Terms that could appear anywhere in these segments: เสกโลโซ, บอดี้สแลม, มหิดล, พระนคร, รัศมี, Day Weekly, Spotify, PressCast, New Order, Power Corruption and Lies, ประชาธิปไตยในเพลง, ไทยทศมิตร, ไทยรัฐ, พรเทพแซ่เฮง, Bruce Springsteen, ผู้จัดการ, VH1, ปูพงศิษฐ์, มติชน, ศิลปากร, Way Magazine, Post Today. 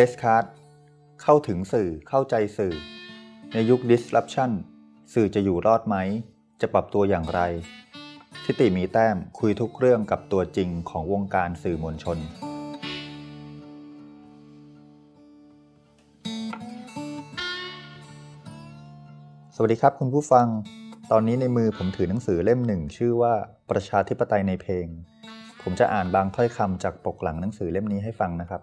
PressCast เข้าถึงสื่อเข้าใจสื่อในยุค Disruption สื่อจะอยู่รอดไหมจะปรับตัวอย่างไรทิติมีแต้มคุยทุกเรื่องกับตัวจริงของวงการสื่อมวลชนสวัสดีครับคุณผู้ฟังตอนนี้ในมือผมถือหนังสือเล่มหนึ่งชื่อว่าประชาธิปไตยในเพลงผมจะอ่านบางถ้อยคำจากปกหลังหนังสือเล่มนี้ให้ฟังนะครับ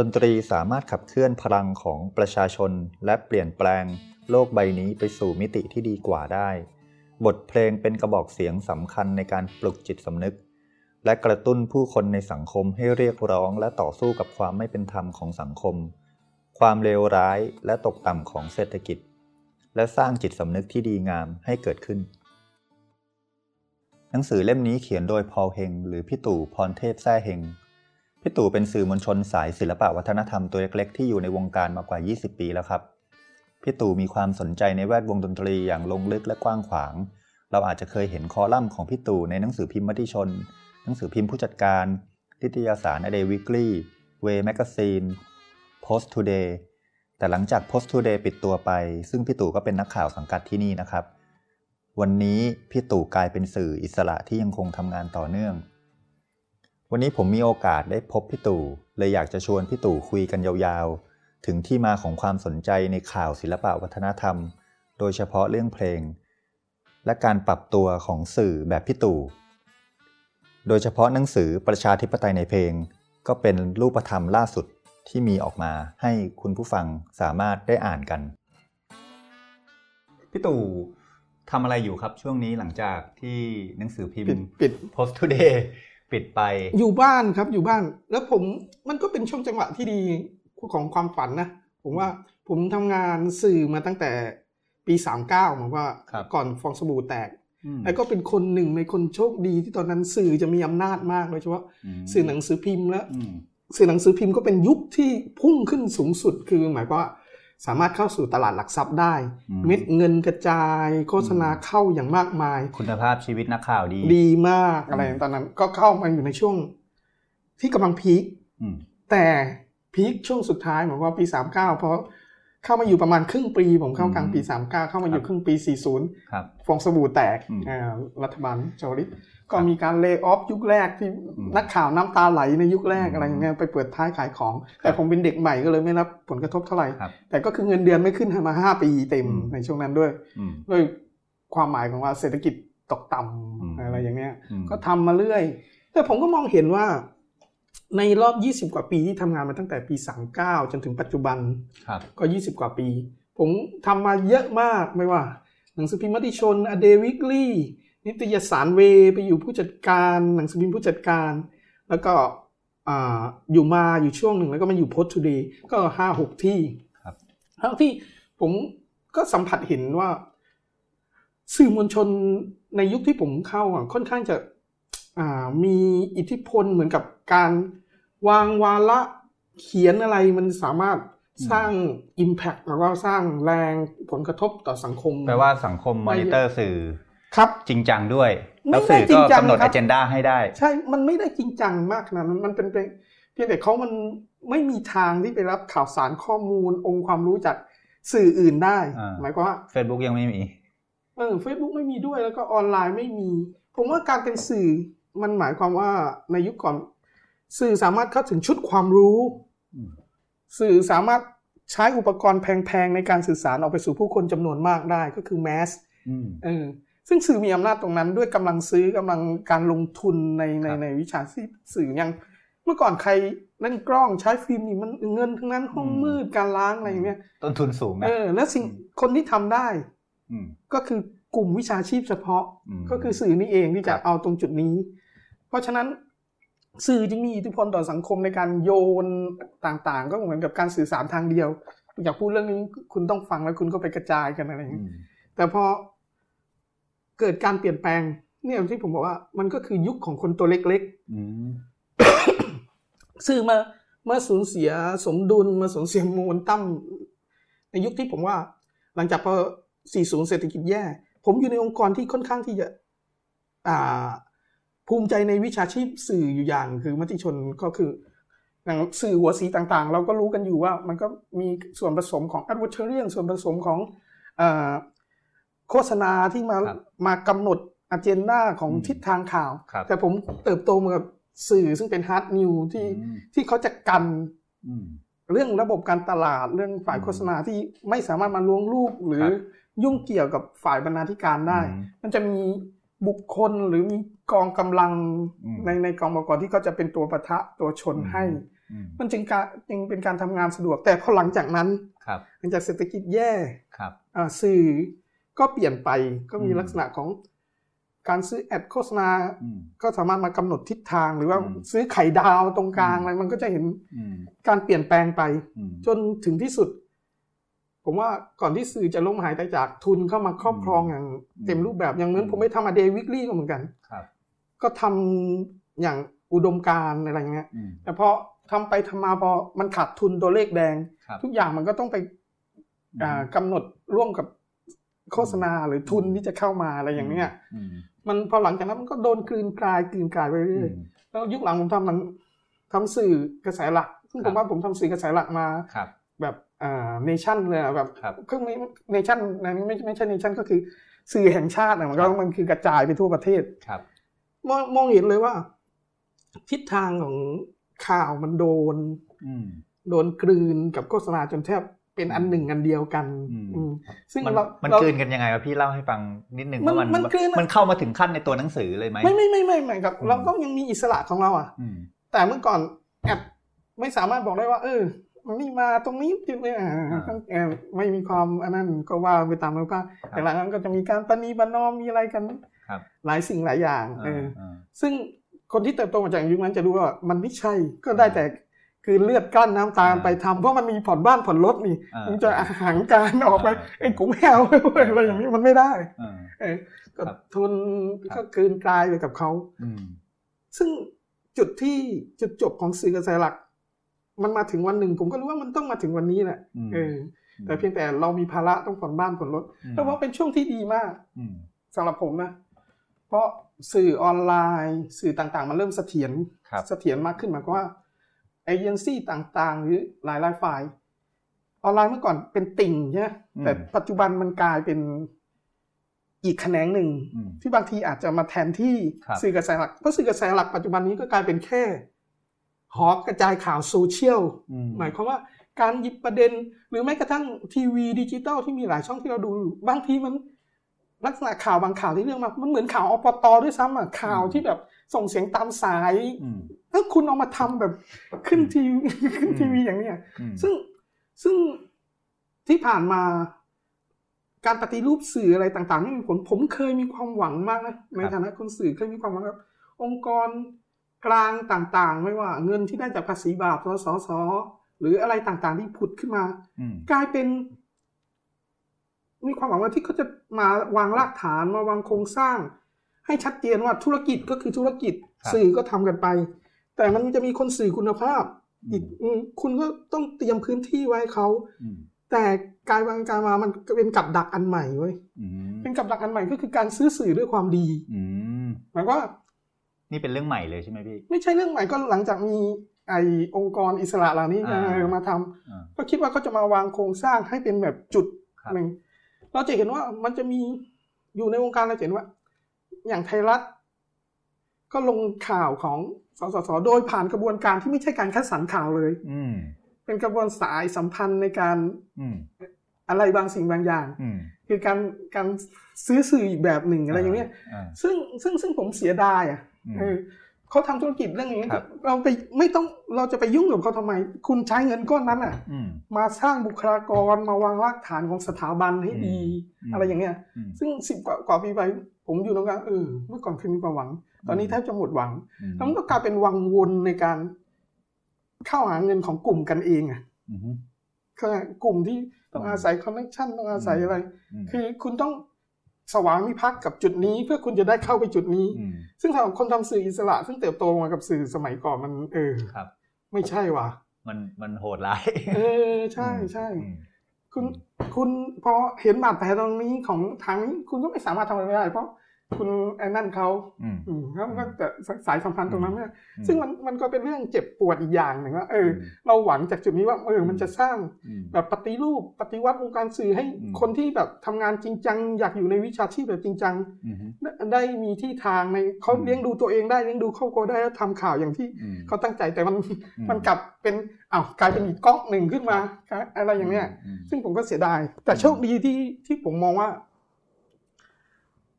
ดนตรีสามารถขับเคลื่อนพลังของประชาชนและเปลี่ยนแปลงโลกใบนี้ไปสู่มิติที่ดีกว่าได้บทเพลงเป็นกระบอกเสียงสำคัญในการปลุกจิตสำนึกและกระตุ้นผู้คนในสังคมให้เรียกร้องและต่อสู้กับความไม่เป็นธรรมของสังคมความเลวร้ายและตกต่ำของเศรษฐกิจและสร้างจิตสำนึกที่ดีงามให้เกิดขึ้นหนังสือเล่มนี้เขียนโดยพอลเฮงหรือพี่ตู่พรเทพแซ่เฮงพี่ตู่เป็นสื่อมวลชนสายศิลปะวัฒนธรรมตัวเล็กๆที่อยู่ในวงการมากว่า20ปีแล้วครับพี่ตู่มีความสนใจในแวดวงดนตรีอย่างลงลึกและกว้างขวางเราอาจจะเคยเห็นคอลัมน์ของพี่ตู่ในหนังสือพิมพ์มติชนหนังสือพิมพ์ผู้จัดการนิตยสาร Day Weekly Way Magazine Post Todayแต่หลังจาก Post Today ปิดตัวไปซึ่งพี่ตู่ก็เป็นนักข่าวสังกัดที่นี่นะครับวันนี้พี่ตู่กลายเป็นสื่ออิสระที่ยังคงทำงานต่อเนื่องวันนี้ผมมีโอกาสได้พบพี่ตู่เลยอยากจะชวนพี่ตู่คุยกันยาวๆถึงที่มาของความสนใจในข่าวศิลปะวัฒนธรรมโดยเฉพาะเรื่องเพลงและการปรับตัวของสื่อแบบพี่ตู่โดยเฉพาะหนังสือประชาธิปไตยในเพลงก็เป็นรูปธรรมล่าสุดที่มีออกมาให้คุณผู้ฟังสามารถได้อ่านกันพี่ตู่ทำอะไรอยู่ครับช่วงนี้หลังจากที่หนังสือพิมพ์ปิด Post Today ปิดไปอยู่บ้านครับอยู่บ้านแล้วผมมันก็เป็นช่วงจังหวะที่ดีของความฝันนะผมว่าผมทำงานสื่อมาตั้งแต่ปี39ผมว่าก่อนฟองสบู่แตกแล้วก็เป็นคนหนึ่งในคนโชคดีที่ตอนนั้นสื่อจะมีอำนาจมากโดยเฉพาะสื่อหนังสือพิมพ์และสื่อหนังสือพิมพ์ก็เป็นยุคที่พุ่งขึ้นสูงสุดคือหมายความว่าสามารถเข้าสู่ตลาดหลักทรัพย์ได้เม็ดเงินกระจายโฆษณาเข้าอย่างมากมายคุณภาพชีวิตนักข่าวดีมากอะไรตอนนั้นก็เข้ามาอยู่ในช่วงที่กำลังพีคแต่พีคช่วงสุดท้ายหมายความว่าปี39เพราะเข้ามาอยู่ประมาณครึ่งปีผมเข้ากลางปี39เข้ามาอยู่ครึ่งปี40ฟองสบู่แตกรัฐบาลจอริสก็มีการเลย์ออฟยุคแรกที่นักข่าวน้ำตาไหลในยุคแรกอะไรอย่างเงี้ยไปเปิดท้ายขายของแต่ผมเป็นเด็กใหม่ก็เลยไม่รับผลกระทบเท่าไหร่แต่ก็คือเงินเดือนไม่ขึ้นมา5ปีเต็มในช่วงนั้นด้วยความหมายของว่าเศรษฐกิจตกต่ำอะไรอย่างเงี้ยก็ทำมาเรื่อยแต่ผมก็มองเห็นว่าในรอบ20กว่าปีที่ทำงานมาตั้งแต่ปี39จนถึงปัจจุบันก็20กว่าปีผมทำมาเยอะมากไม่ว่าหนังสือพิมพ์มติชน Day Weeklyนิตยสารเวไปอยู่ผู้จัดการหนังสือพิมพ์ผู้จัดการแล้วก็อยู่ช่วงหนึ่งแล้วก็มาอยู่ Post Today ก็ 5-6 ที่ครับทั้งที่ผมก็สัมผัสเห็นว่าสื่อมวลชนในยุคที่ผมเข้าค่อนข้างจะมีอิทธิพลเหมือนกับการวางวาระเขียนอะไรมันสามารถสร้าง impact แล้วก็สร้างแรงผลกระทบต่อสังคมแปลว่าสังคมมอนิเตอร์สื่อครับจริงจังด้วยแล้วสื่อก็กำหนด agenda ให้ได้ใช่มันไม่ได้จริงจังมากนะมันเป็นเพียงแต่เขามันไม่มีทางที่ไปรับข่าวสารข้อมูลองค์ความรู้จากสื่ออื่นได้หมายความว่า Facebook ยังไม่มีFacebook ไม่มีด้วยแล้วก็ออนไลน์ไม่มีผมว่าการเป็นสื่อมันหมายความว่าในยุคก่อนสื่อสามารถเข้าถึงชุดความรู้สื่อสามารถใช้อุปกรณ์แพงๆในการสื่อสารออกไปสู่ผู้คนจำนวนมากได้ก็คือแมสซึ่งสื่อมีอำนาจตรงนั้นด้วยกำลังซื้อกำลังการลงทุนในวิชาสื่อยังเมื่อก่อนใครเล่นกล้องใช้ฟิล์มนี่มันเงินทั้งนั้นห้องมืดการล้างอะไรอย่างเงี้ยต้นทุนสูงนะและสิ่งคนที่ทำได้ก็คือกลุ่มวิชาชีพเฉพาะก็คือสื่อนี่เองที่จะเอาตรงจุดนี้เพราะฉะนั้นสื่อจึงมีอิทธิพลต่อสังคมในการโยนต่างๆก็เหมือนกับการสื่อสารทางเดียวอยากพูดเรื่องนี้คุณต้องฟังแล้วคุณก็ไปกระจายกันอะไรอย่างเงี้ยแต่พอเกิดการเปลี่ยนแปลงเนี่ยที่ผมบอกว่ามันก็คือยุคของคนตัวเล็กๆสื่อมาสูญเสียสมดุลมาสูญเสียโมเมนตัมในยุคที่ผมว่าหลังจากพอ40เศรษฐกิจแย่ผมอยู่ในองค์กรที่ค่อนข้างที่จะภูมิใจในวิชาชีพสื่ออยู่อย่างคือมติชนก็คือ อย่างสื่อหัวสีต่างๆเราก็รู้กันอยู่ว่ามันก็มีส่วนผสมของ advertorial ส่วนผสมของโฆษณาที่มากำหนด agenda ของทิศทางข่าวแต่ผมเติบโตมากับสื่อซึ่งเป็น hard news ที่เขาจะกันเรื่องระบบการตลาดเรื่องฝ่ายโฆษณาที่ไม่สามารถมาล้วงลูกหรือยุ่งเกี่ยวกับฝ่ายบรรณาธิการได้มันจะมีบุคคลหรือมีกองกำลังในกองบก.ที่เขาจะเป็นตัวปะทะตัวชนให้มันจึงเป็นการทำงานสะดวกแต่พอหลังจากนั้นหลังจากเศรษฐกิจแย่สื่อก็เปลี่ยนไปก็มีลักษณะของการซื้อแอดโฆษณาก็สามารถมากำหนดทิศทางหรือว่าซื้อไข่ดาวตรงกลางอะไรมันก็จะเห็นการเปลี่ยนแปลงไปจนถึงที่สุดผมว่าก่อนที่สื่อจะล้มหายตายจากทุนเข้ามาครอบครองอย่างเต็มรูปแบบอย่างนั้นผมไม่ทำมาเดวิกลี่ก็เหมือนกันก็ทำอย่างอุดมการอะไรเงี้ยแต่พอทำไปทำมาพอมันขาดทุนตัวเลขแดงทุกอย่างมันก็ต้องไปกำหนดร่วมกับโฆษณาหรือทุนที่จะเข้ามาอะไรอย่างเนี้ยมันพอหลังจากนั้นมันก็โดนกลืนกลายไปเรื่อยแล้วยุคหลังผมทำสื่อกระแสหลักซึ่งผมว่าผมทำสื่อกระแสหลักมาแบบเนชั่นเลยแบบคือเนชั่นไม่ใช่เนชั่นก็คือสื่อแห่งชาติมันก็มันคือกระจายไปทั่วประเทศมองเห็นเลยว่าทิศทางของข่าวมันโดนกลืนกับโฆษณาจนแทบเป็นอันหนึ่งอันเดียวกันซึ่งมันกลืนกันยังไงวะพี่เล่าให้ฟังนิดนึงว่ามันเข้ามาถึงขั้นในตัวหนังสือเลยไหมไม่ครับเราก็ยังมีอิสระของเราอ่ะแต่เมื่อก่อนแอปไม่สามารถบอกได้ว่านี่มาตรงนี้จุดเนี่ยไม่มีความอันนั้นก็ว่าไปตามแล้วก็แต่หลังนั้นก็จะมีการประนีประนอมมีอะไรกันหลายสิ่งหลายอย่างซึ่งคนที่เติบโตมาจากยุคนั้นจะรู้ว่ามันไม่ใช่ก็ได้แต่คือเลือดกลั้นน้ำตาไปทำเพราะมันมีผ่อนบ้านผ่อนรถนี่มันจะหังการออกไปไอ้กูแมวอะไรอย่างนี้มันไม่ได้ก็ทุนก็กลืนกลายไปกับเขาซึ่งจุดที่จุดจบของสื่อกระแสหลักมันมาถึงวันหนึ่งผมก็รู้ว่ามันต้องมาถึงวันนี้แหละแต่เพียงแต่เรามีภาระต้องผ่อนบ้านผ่อนรถแล้วว่าเป็นช่วงที่ดีมากสำหรับผมนะเพราะสื่อออนไลน์สื่อต่างๆมันเริ่มเสถียรมากขึ้นหมายความว่าเอเจนซี่ต่างๆหรือหลายๆฝ่ายออนไลน์เมื่อก่อนเป็นติ่งใช่ไหมแต่ปัจจุบันมันกลายเป็นอีกแขนงหนึ่งที่บางทีอาจจะมาแทนที่สื่อกระแสหลักเพราะสื่อกระแสหลักปัจจุบันนี้ก็กลายเป็นแค่หอกระจายข่าวโซเชียลหมายความว่าการหยิบประเด็นหรือแม้กระทั่งทีวีดิจิตอลที่มีหลายช่องที่เราดูบางทีมันลักษณะข่าวบางข่าวที่เรื่องมันเหมือนข่าวอปต.ด้วยซ้ำอ่ะข่าวที่แบบส่งเสียงตามสายถ้าคุณเอามาทำแบบขึ้นทีวีอย่างนี้ซึ่งที่ผ่านมาการปฏิรูปสื่ออะไรต่างๆนี่ผมเคยมีความหวังมากนะในฐานะคนสื่อเคยมีความหวังกับองค์กรกลางต่างๆไม่ว่าเงินที่ได้จากภาษีบาปสสหรืออะไรต่างๆที่ผุดขึ้นมากลายเป็นมีความหวังว่าที่เขาจะมาวางรากฐานมาวางโครงสร้างให้ชัดเจนว่าธุรกิจก็คือธุรกิจสื่อก็ทำกันไปแต่มันจะมีคนสื่อคุณภาพอีกคุณก็ต้องเตรียมพื้นที่ไว้เขาแต่การวางการมามันเป็นกับดักอันใหม่เว้ยเป็นกับดักอันใหม่ก็คือการซื้อสื่อด้วยความดีหมายว่านี่เป็นเรื่องใหม่เลยใช่ไหมพี่ไม่ใช่เรื่องใหม่ก็หลังจากมีไอ้องค์กรอิสระเหล่านี้มาทำก็คิดว่าเขาจะมาวางโครงสร้างให้เป็นแบบจุดหนึ่งเราจะเห็นว่ามันจะมีอยู่ในวงการเราเห็นว่าอย่างไทยรัฐก็ลงข่าวของสสสโดยผ่านกระบวนการที่ไม่ใช่การคัดสรรข่าวเลยเป็นกระบวนสายสัมพันธ์ในการอะไรบางสิ่งบางอย่างคือการซื้อสื่ออีกแบบหนึ่งอะไรอย่างเงี้ยซึ่งผมเสียดายอ่ะเขาทำธุรกิจเรื่องนี้เราไปไม่ต้องเราจะไปยุ่งกับเขาทำไมคุณใช้เงินก้อนนั้นอ่ะมาสร้างบุคลากรมาวางรากฐานของสถาบันให้ดีอะไรอย่างเงี้ยซึ่ง10 กว่าปีไปผมอยู่ตรงกลางเมื่อก่อนเคยมีความหวังตอนนี้แทบจะหมดหวังแล้วมันก็กลายเป็นวังวนในการเข้าหาเงินของกลุ่มกันเองอ่ะคือกลุ่มที่ต้องอาศัยคอนเนคชั่นต้องอาศัยอะไรคือคุณต้องสว่างวิภักษ์กับจุดนี้เพื่อคุณจะได้เข้าไปจุดนี้ซึ่งสำหรับคนทำสื่ออิสระซึ่งเติบโตมากับสื่อสมัยก่อนมันไม่ใช่ว่ะมันโหดร้ายใช่ใช่คุณพอเห็นบาดแผลตรงนี้ของทางนี้คุณก็ไม่สามารถทำอะไรได้เพราะ คุณไอ้นั่นเขาแล้วมันก็จะสายสัมพันธ์ตรงนั้นเนี่ยซึ่งมันก็เป็นเรื่องเจ็บปวดอีกอย่างหนึ่งว่าเราหวังจากจุดนี้ว่ามันจะสร้างแบบปฏิรูปปฏิวัติวงการสื่อให้คนที่แบบทำงานจริงจังอยากอยู่ในวิชาชีพแบบจริงจังได้มีที่ทางในเขาเลี้ยงดูตัวเองได้เลี้ยงดูครอบครัวได้แล้วทำข่าวอย่างที่เขาตั้งใจแต่มันกลับเป็นกลายเป็นอีกก๊อกหนึ่งขึ้นมาอะไรอย่างเนี้ยซึ่งผมก็เสียดายแต่โชคดีที่ผมมองว่า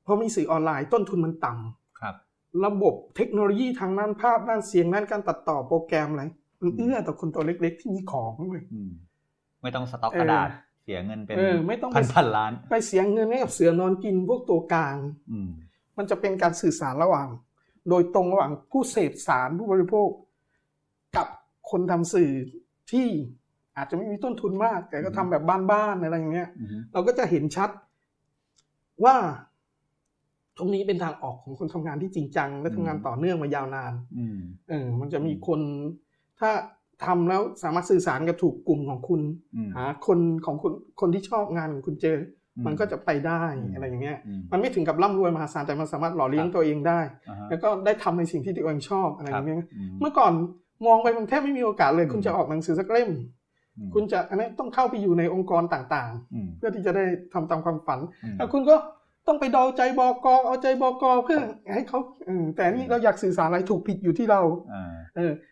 พอมีสื่อออนไลน์ต้นทุนมันต่ำ ระบบเทคโนโลยีทางด้านภาพด้านเสียงด้านการตัดต่อโปรแกรมอะไรมันเอื้อต่อคนตัวเล็กๆที่มีของเลยไม่ต้องสต็อกกระดาษเสียเงินเป็นพันๆล้านไปเสียเงินให้กับเสือนอนกินพวกตัวกลางมันจะเป็นการสื่อสารระหว่างโดยตรงระหว่างผู้เสพสารผู้บริโภคกับคนทำสื่อที่อาจจะไม่มีต้นทุนมากแต่ก็ทำแบบบ้านๆอะไรอย่างเงี้ยเราก็จะเห็นชัดว่าตรงนี้เป็นทางออกของคนทำงานที่จริงจังและทำงานต่อเนื่องมายาวนานมันจะมีคนถ้าทำแล้วสามารถสื่อสารกับถูกกลุ่มของคุณหาคนของคนที่ชอบงานของคุณเจอมันก็จะไปได้อะไรอย่างเงี้ยมันไม่ถึงกับร่ำรวยมหาศาลแต่มันสามารถหล่อเลี้ยงตัวเองได้แล้วก็ได้ทำในสิ่งที่ตัวเองชอบอะไรอย่างเงี้ยเมื่อก่อนมองไปมันแทบไม่มีโอกาสเลยคุณจะออกหนังสือสักเล่มคุณจะอันนี้ต้องเข้าไปอยู่ในองค์กรต่างๆเพื่อที่จะได้ทำตามความฝันแล้วคุณก็ต้องไปเดาใจบอกเอาใจบอกเพื่อให้เขาแต่นี่เราอยากสื่อสารอะไรถูกผิดอยู่ที่เรา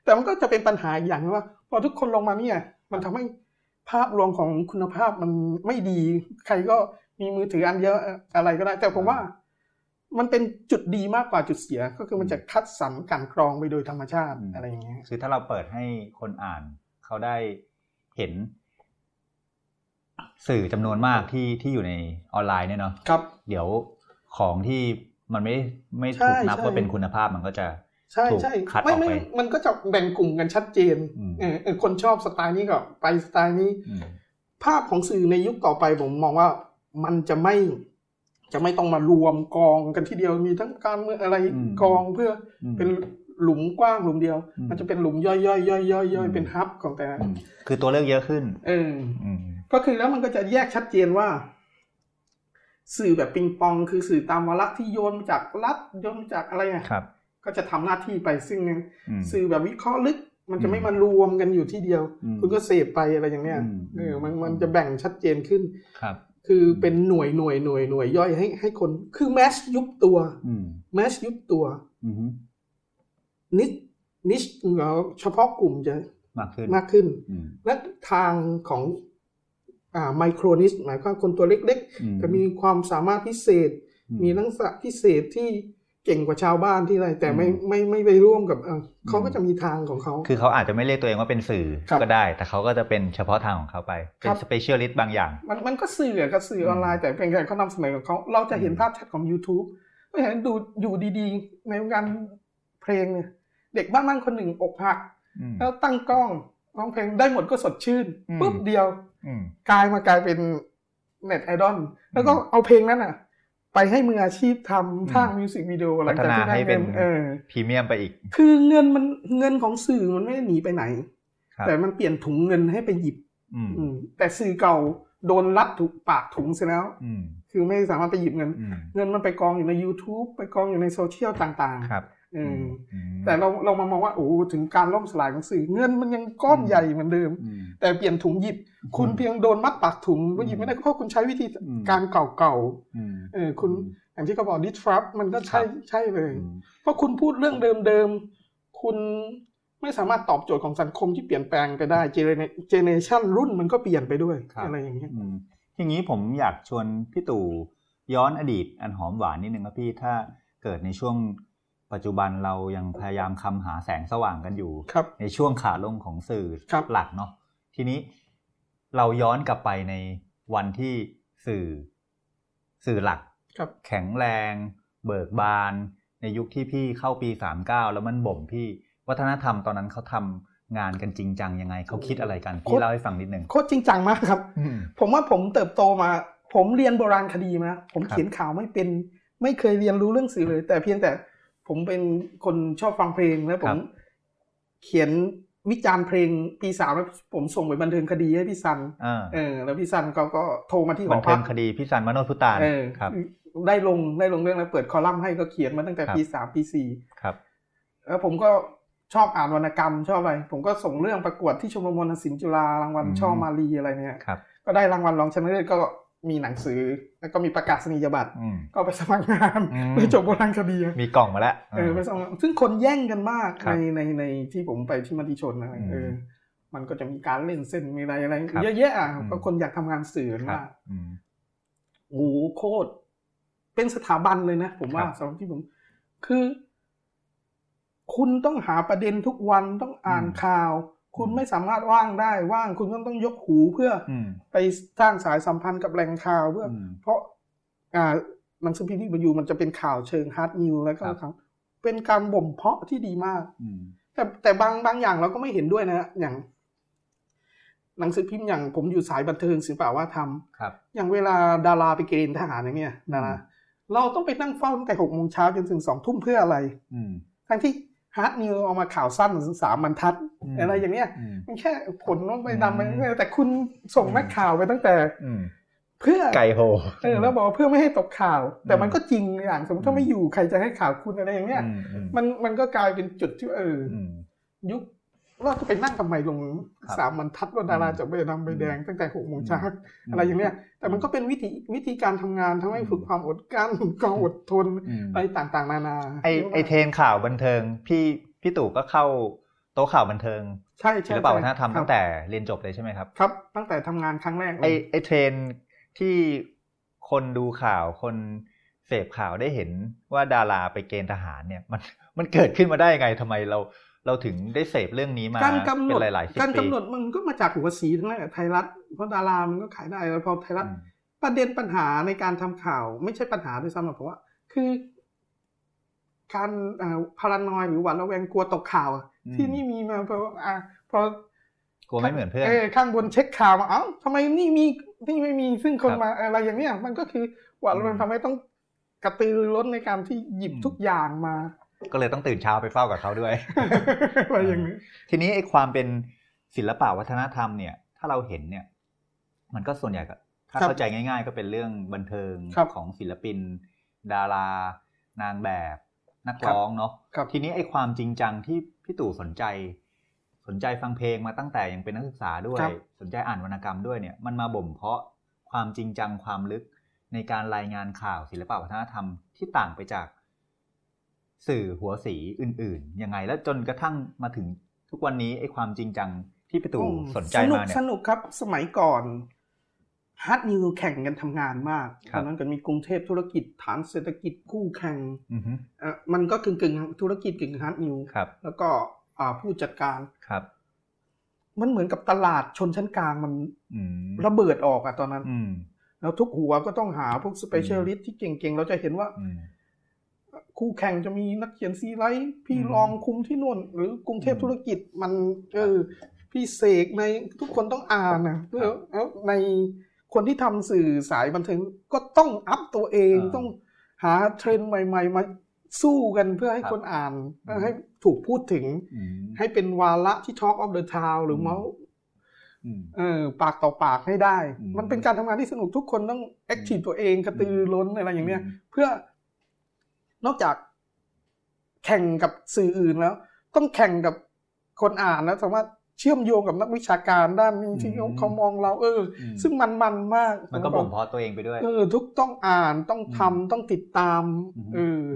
แต่มันก็จะเป็นปัญหาอย่างว่าพอทุกคนลงมาเนี่ยมันทำให้ภาพรวมของคุณภาพมันไม่ดีใครก็มีมือถืออันเยอะอะไรก็ได้แต่ผมว่ามันเป็นจุดดีมากกว่าจุดเสียก็คือมันจะคัดสรรกันกรองไปโดยธรรมชาติอะไรอย่างเงี้ยคือถ้าเราเปิดให้คนอ่านเขาได้เห็นสื่อจำนวนมากที่อยู่ในออนไลน์เนี่ยเนาะครับเดี๋ยวของที่มันไม่ถูกนับว่าเป็นคุณภาพมันก็จะถูกคัดออกไปมันก็จะแบ่งกลุ่มกันชัดเจนคนชอบสไตล์นี้ก็ไปสไตล์นี้ภาพของสื่อในยุคต่อไปผมมองว่ามันจะไม่ต้องมารวมกองกันทีเดียวมีทั้งการเมืองอะไรกองเพื่อเป็นหลุมกว้างหลุมเดียวมันจะเป็นหลุมย่อยๆเป็นฮับของแต่คือตัวเลือกเยอะขึ้นก็คือแล้วมันก็จะแยกชัดเจนว่าสื่อแบบปิงปองคือสื่อตามวาระที่โยนจากรัฐโยนจากอะไรอ่ะก็จะทำหน้าที่ไปซึ่งสื่อแบบวิเคราะห์ลึกมันจะไม่มารวมกันอยู่ที่เดียวคุณก็เสพไปอะไรอย่างเนี้ยมันจะแบ่งชัดเจนขึ้นคือเป็นหน่วยย่อยให้คนคือแมชยุบตัวนิชเฉพาะกลุ่มจะมากขึ้นและทางของไมโครนิชหมายความคนตัวเล็กๆแต่มีความสามารถพิเศษมีลักษณะพิเศษที่เก่งกว่าชาวบ้านที่ไรแต่ไม่ไปร่วมกับเขาก็จะมีทางของเขาคือเขาอาจจะไม่เรียกตัวเองว่าเป็นสื่อก็ได้แต่เขาก็จะเป็นเฉพาะทางของเขาไปเป็น specialist บางอย่างมันก็สื่อกับสื่อออนไลน์แต่เป็นการเขานำเสนอของเขาเราจะเห็นภาพชัดของ YouTube ไม่เห็นดูอยู่ดีๆในวงการเพลงเนี่ยเด็กบ้านคนหนึ่งอกหักแล้วตั้งกล้องร้องเพลงได้หมดก็สดชื่นปุ๊บเดียวกลายเป็นเน็ตไอดอลแล้วก็เอาเพลงนั้นอ่ะไปให้มืออาชีพทำทางมิวสิกวิดีโอหลังจากที่ได้เงินพรีเมียมไปอีกคือเงินของสื่อมันไม่หนีไปไหนแต่มันเปลี่ยนถุงเงินให้ไปหยิบแต่สื่อเก่าโดนรัดถูกปากถุงซะแล้วคือไม่สามารถไปหยิบเงินมันไปกองอยู่ใน YouTube ไปกองอยู่ในโซเชียลต่างๆแต่เรามามองว่าโอ้ถึงการล่มสลายของสื่อเงินมันยังก้อนใหญ่เหมือนเดิมแต่เปลี่ยนถุงหยิบคุณเพียงโดนมัดปากถุงก็หยิบไม่ได้เพราะคุณใช้วิธีการเก่าๆคุณอย่างที่เขาบอก disrupt มันก็ใช่เลยเพราะคุณพูดเรื่องเดิมๆคุณไม่สามารถตอบโจทย์ของสังคมที่เปลี่ยนแปลงไปได้เจเนอเรชั่นรุ่นมันก็เปลี่ยนไปด้วยอะไรอย่างเงี้ยอย่างนี้ผมอยากชวนพี่ตู่ย้อนอดีตอันหอมหวานนิดนึงครับพี่ถ้าเกิดในช่วงปัจจุบันเรายังพยายามคำหาแสงสว่างกันอยู่ในช่วงขาลงของสื่อหลักเนาะทีนี้เราย้อนกลับไปในวันที่สื่อหลักแข็งแรงเบิกบานในยุคที่พี่เข้าปี39แล้วมันบ่มพี่วัฒนธรรมตอนนั้นเขาทำงานกันจริงจังยังไงเขาคิดอะไรกันพี่เล่าให้ฟังนิดนึงโคตรจริงจังมากครับผมว่าผมเติบโตมาผมเรียนโบราณคดีมาผมเขียนข่าวไม่เป็นไม่เคยเรียนรู้เรื่องสื่อเลยแต่เพียงแต่ผมเป็นคนชอบฟังเพลงแล้วผมเขียนวิจารณ์เพลงปี3แล้วผมส่งไปบันเทิงคดีให้พี่ซันแล้วพี่ซันก็โทรมาที่หอพักบันเทิงคดีพี่ซันมโนพุตาน ได้ลงเรื่องแล้วเปิดคอลัมน์ให้ก็เขียนมาตั้งแต่ปี3ปี4ครับแล้วผมก็ชอบอ่านวรรณกรรมชอบอะไรผมก็ส่งเรื่องประกวดที่ชมรมวรรณศิลป์จุฬารางวัลช่อมาลีอะไรเนี่ยก็ได้รางวัลรองชนะเลิศก็มีหนังสือแล้วก็มีประกาศนียบัตรก็ไปสมัครงานไปจบโบราณคดีมีกล่องมาแล้วไปสมัครซึ่งคนแย่งกันมากในที่ผมไปที่มติชนนะมันก็จะมีการเล่นเส้นมีอะไรเยอะแยะเพราะคนอยากทำงานสื่อมากโอ้โคตรเป็นสถาบันเลยนะผมว่าสำหรับที่ผมคือคุณต้องหาประเด็นทุกวันต้องอ่านข่าวคุณไม่สามารถว่างได้ว่างคุณต้องยกหูเพื่อไปสร้างสายสัมพันธ์กับแหล่งข่าวเพื่อเพราะหนังสือพิมพ์ที่มันอยู่มันจะเป็นข่าวเชิงฮาร์ดนิวแล้วก็เป็นการบ่มเพาะที่ดีมากแต่บางอย่างเราก็ไม่เห็นด้วยนะอย่างหนังสือพิมพ์อย่างผมอยู่สายบันเทิงศิลปะวัฒนธรรมอย่างเวลาดาราไปเกณฑ์ทหารอย่างเงี้ยดาราเราต้องไปนั่งเฝ้าตั้งแต่6 โมงเช้าจนถึง2 ทุ่มเพื่ออะไรทั้งที่ฮาร์ดนิวเอามาข่าวสั้น3 บรรทัดอะไรอย่างเนี้ยมันแค่ผลต้องไปดำไปแต่คุณส่งนักข่าวไปตั้งแต่เพื่อไก่โหแล้วบอกเพื่อไม่ให้ตกข่าวแต่มันก็จริงอย่างสมมติถ้าไม่อยู่ใครจะให้ข่าวคุณอะไรอย่างเนี้ยมันก็กลายเป็นจุดที่ยุคเราจะไปนั่งทำไมลง3 บรรทัดว่าดาราจะไปดำไปแดงตั้งแต่6 โมงเช้าอะไรอย่างเนี้ยแต่มันก็เป็นวิธีการทำงานทำให้ฝึกความอดกลั้นความอดทนอะไรต่างๆนานาไอเทรนข่าวบันเทิงพี่ตู่ก็เข้าโต๊ะข่าวบันเทิงใช่ใช่ศิลปวัฒนธรรมตั้งแต่เรียนจบเลยใช่ไหมครับครับตั้งแต่ทำงานครั้งแรกไอเทรนที่คนดูข่าวคนเสพข่าวได้เห็นว่าดาราไปเกณฑ์ทหารเนี่ยมันเกิดขึ้นมาได้ยังไงทำไมเราถึงได้เสพเรื่องนี้มาเป็นหลายๆสิบปีการกำหนดมันก็มาจากหัวสีทั้งนั้นไทยรัฐเพราะดารามันก็ขายได้แล้วพอไทยรัฐประเด็นปัญหาในการทำข่าวไม่ใช่ปัญหาด้วยซ้ำหรอกเพราะว่าคือการพารานอยหรือหวาดระแวงกลัวตกข่าวที่นี่มีมาพอกลัวไม่เหมือนเพื่อนข้างบนเช็คข่าวมาเอ้าทำไมนี่มีนี่ไม่มีซึ่งคนมาอะไรอย่างเนี้ยมันก็คือหวาดระแวงทำให้ต้องกระตือร้นในการที่หยิบทุกอย่างมาก็เลยต้องตื่นเช้าไปเฝ้ากับเขาด้วยอะไรอย่างนี้ทีนี้ไอ้ความเป็นศิลปะวัฒนธรรมเนี่ยถ้าเราเห็นเนี่ยมันก็ส่วนใหญ่ก็ถ้าเข้าใจง่ายๆก็เป็นเรื่องบันเทิงของศิลปินดารานางแบบนักร้องเนาะทีนี้ไอ้ความจริงจังที่พี่ตู่สนใจฟังเพลงมาตั้งแต่ยังเป็นนักศึกษาด้วยสนใจอ่านวรรณกรรมด้วยเนี่ยมันมาบ่มเพาะความจริงจังความลึกในการรายงานข่าวศิลปะวัฒนธรรมที่ต่างไปจากสื่อหัวสีอื่นๆยังไงแล้วจนกระทั่งมาถึงทุกวันนี้ไอ้ความจริงจังที่พี่ตู่สนใจมาเนี่ยสนุกครับสมัยก่อนฮาร์ดนิวแข่งกันทำงานมากตอนนั้นก็มีกรุงเทพธุรกิจฐานเศรษฐกิจคู่แข่งมันก็กึ่งๆธุรกิจกึ่งฮาร์ดนิวแล้วก็ผู้จัดการมันเหมือนกับตลาดชนชั้นกลางมันระเบิดออกอะตอนนั้นแล้วทุกหัวก็ต้องหาพวกสเปเชียลิสต์ที่เก่งๆเราจะเห็นว่าคู่แข่งจะมีนักเขียนซีไรท์พี่รองคุมที่นู่นหรือกรุงเทพธุรกิจมันพี่เสกในทุกคนต้องอ่านนะแล้วในคนที่ทำสื่อสายบันเทิงก็ต้องอัพตัวเองต้องหาเทรนด์ใหม่ๆมาสู้กันเพื่อให้คนอ่านให้ถูกพูดถึงให้เป็นวาระที่ Talk of the Town หรือเมาส์ปากต่อปากให้ได้มันเป็นการทำงานที่สนุกทุกคนต้องแอคทีฟตัวเองกระตือร้นอะไรอย่างเนี้ยเพื่อนอกจากแข่งกับสื่ออื่นแล้วต้องแข่งกับคนอ่านแล้วสามารถเชื่อมโยงกับนักวิชาการด้านที่เขามองเราซึ่งมันมากมันก็บ่มเพาะตัวเองไปด้วยทุกต้องอ่านต้องทำต้องติดตาม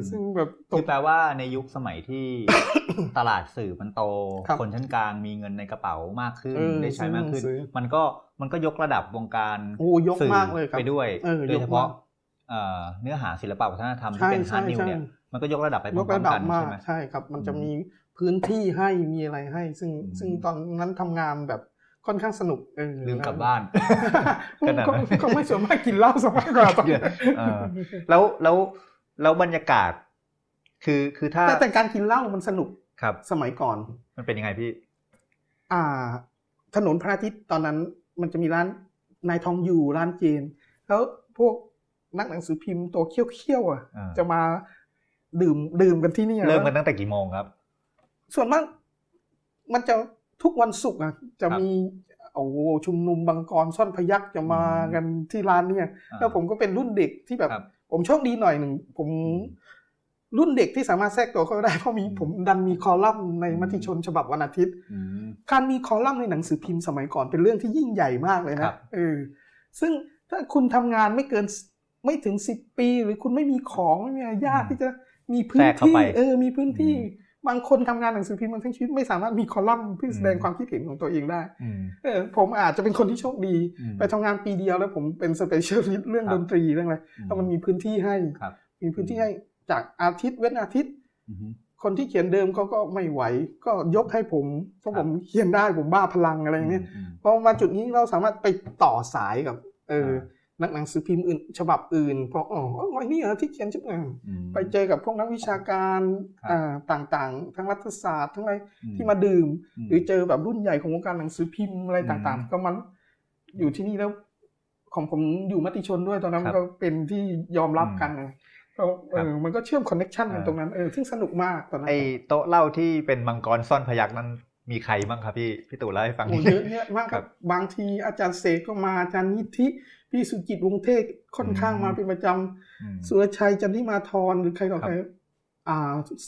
ซึ่งแบบคือแปลว่าในยุคสมัยที่ ตลาดสื่อมันโต คนชั้นกลางมีเงินในกระเป๋ามากขึ้นได้ใช้มากขึ้นมันก็ยกระดับวงการสื่อไปด้วยโดยเฉพาะเนื้อหาศิลปะวัฒนธรรมที่เป็นฮาร์ดนิวเนี่ยมันก็ยกระดับไปพร้อมกันใช่ไหมใช่ครับมันจะมีพื้นที่ให้มีอะไรให้ซึ่งตอนนั้นทำงานแบบค่อนข้างสนุกลืมกลับบ้านก็ไม่ส่วนมากกินเหล้าส่วนมากกว่าตอนนี้แล้วบรรยากาศคือถ้าแต่การกินเหล้ามันสนุกครับสมัยก่อนมันเป็นยังไงพี่ถนนพระอาทิตย์ตอนนั้นมันจะมีร้านนายทองอยู่ร้านเจนแล้วพวกนักหนังสือพิมพ์ตัวเขี้ยวๆจะมาดื่มกันที่นี่เริ่มกันตั้งแต่กี่โมงครับส่วนมากมันจะทุกวันศุกร์จะมีโอ้โหชุมนุมบังกรซ่อนพยัคฆ์จะมากันที่ร้านเนี่ยแล้วผมก็เป็นรุ่นเด็กที่แบบ ผมโชคดีหน่อยหนึ่งผมรุ่นเด็กที่สามารถแทรกตัวเข้าได้เพราะมีผมดันมีคอลัมน์ในมติชนฉบับวันอาทิตย์การมีคอลัมน์ในหนังสือพิมพ์สมัยก่อนเป็นเรื่องที่ยิ่งใหญ่มากเลยนะซึ่งถ้าคุณทำงานไม่เกินไม่ถึง10ปีหรือคุณไม่มีของไม่มีญาติที่จะมีพื้นที่มีพื้นที่บางคนทำงานหนังสือพิมพ์มาทั้งชีวิตไม่สามารถมีคอลัมน์เพื่อแสดงความคิดเห็นของตัวเองได้ผมอาจจะเป็นคนที่โชคดีไปทำงานปีเดียวแล้วผมเป็นสเปเชียลิสต์เรื่องดนตรีเรื่องอะไรแต่มันมีพื้นที่ให้มีพื้นที่ให้จากอาทิตย์เว้นอาทิตย์คนที่เขียนเดิมเขาก็ไม่ไหวก็ยกให้ผมเพราะผมเขียนได้ผมบ้าพลังอะไรอย่างนี้พอมาจุดนี้เราสามารถไปต่อสายกับนักหนังสือพิมพ์อื่นฉบับอื่นเพราะอ๋อไอ้นี่เหรอที่เขียนฉบับไปเจอกับพวกนักวิชาการต่างๆทั้งรัฐศาสตร์ทั้งอะไรที่มาดื่มหรือเจอแบบรุ่นใหญ่ของวงการหนังสือพิมพ์อะไรต่างๆก็มันอยู่ที่นี่แล้วของผมอยู่มติชนด้วยตอนนั้นก็เป็นที่ยอมรับกันมันก็เชื่อมคอนเนคชั่นกันตรงนั้นซึ่งสนุกมากตอนนั้นไอ้โต๊ะเล่าที่เป็นมังกรซ่อนพยัคฆ์นั้นมีใครบ้างครับพี่ตู่เล่าให้ฟังเยอะแยะมากครับบางทีอาจารย์เสกก็มาอาจารย์นิธิพี่สุจิตวงเทศค่อนข้างมาเป็นประจำสุรชัยจันทิมาธรหรือใครต่อใคร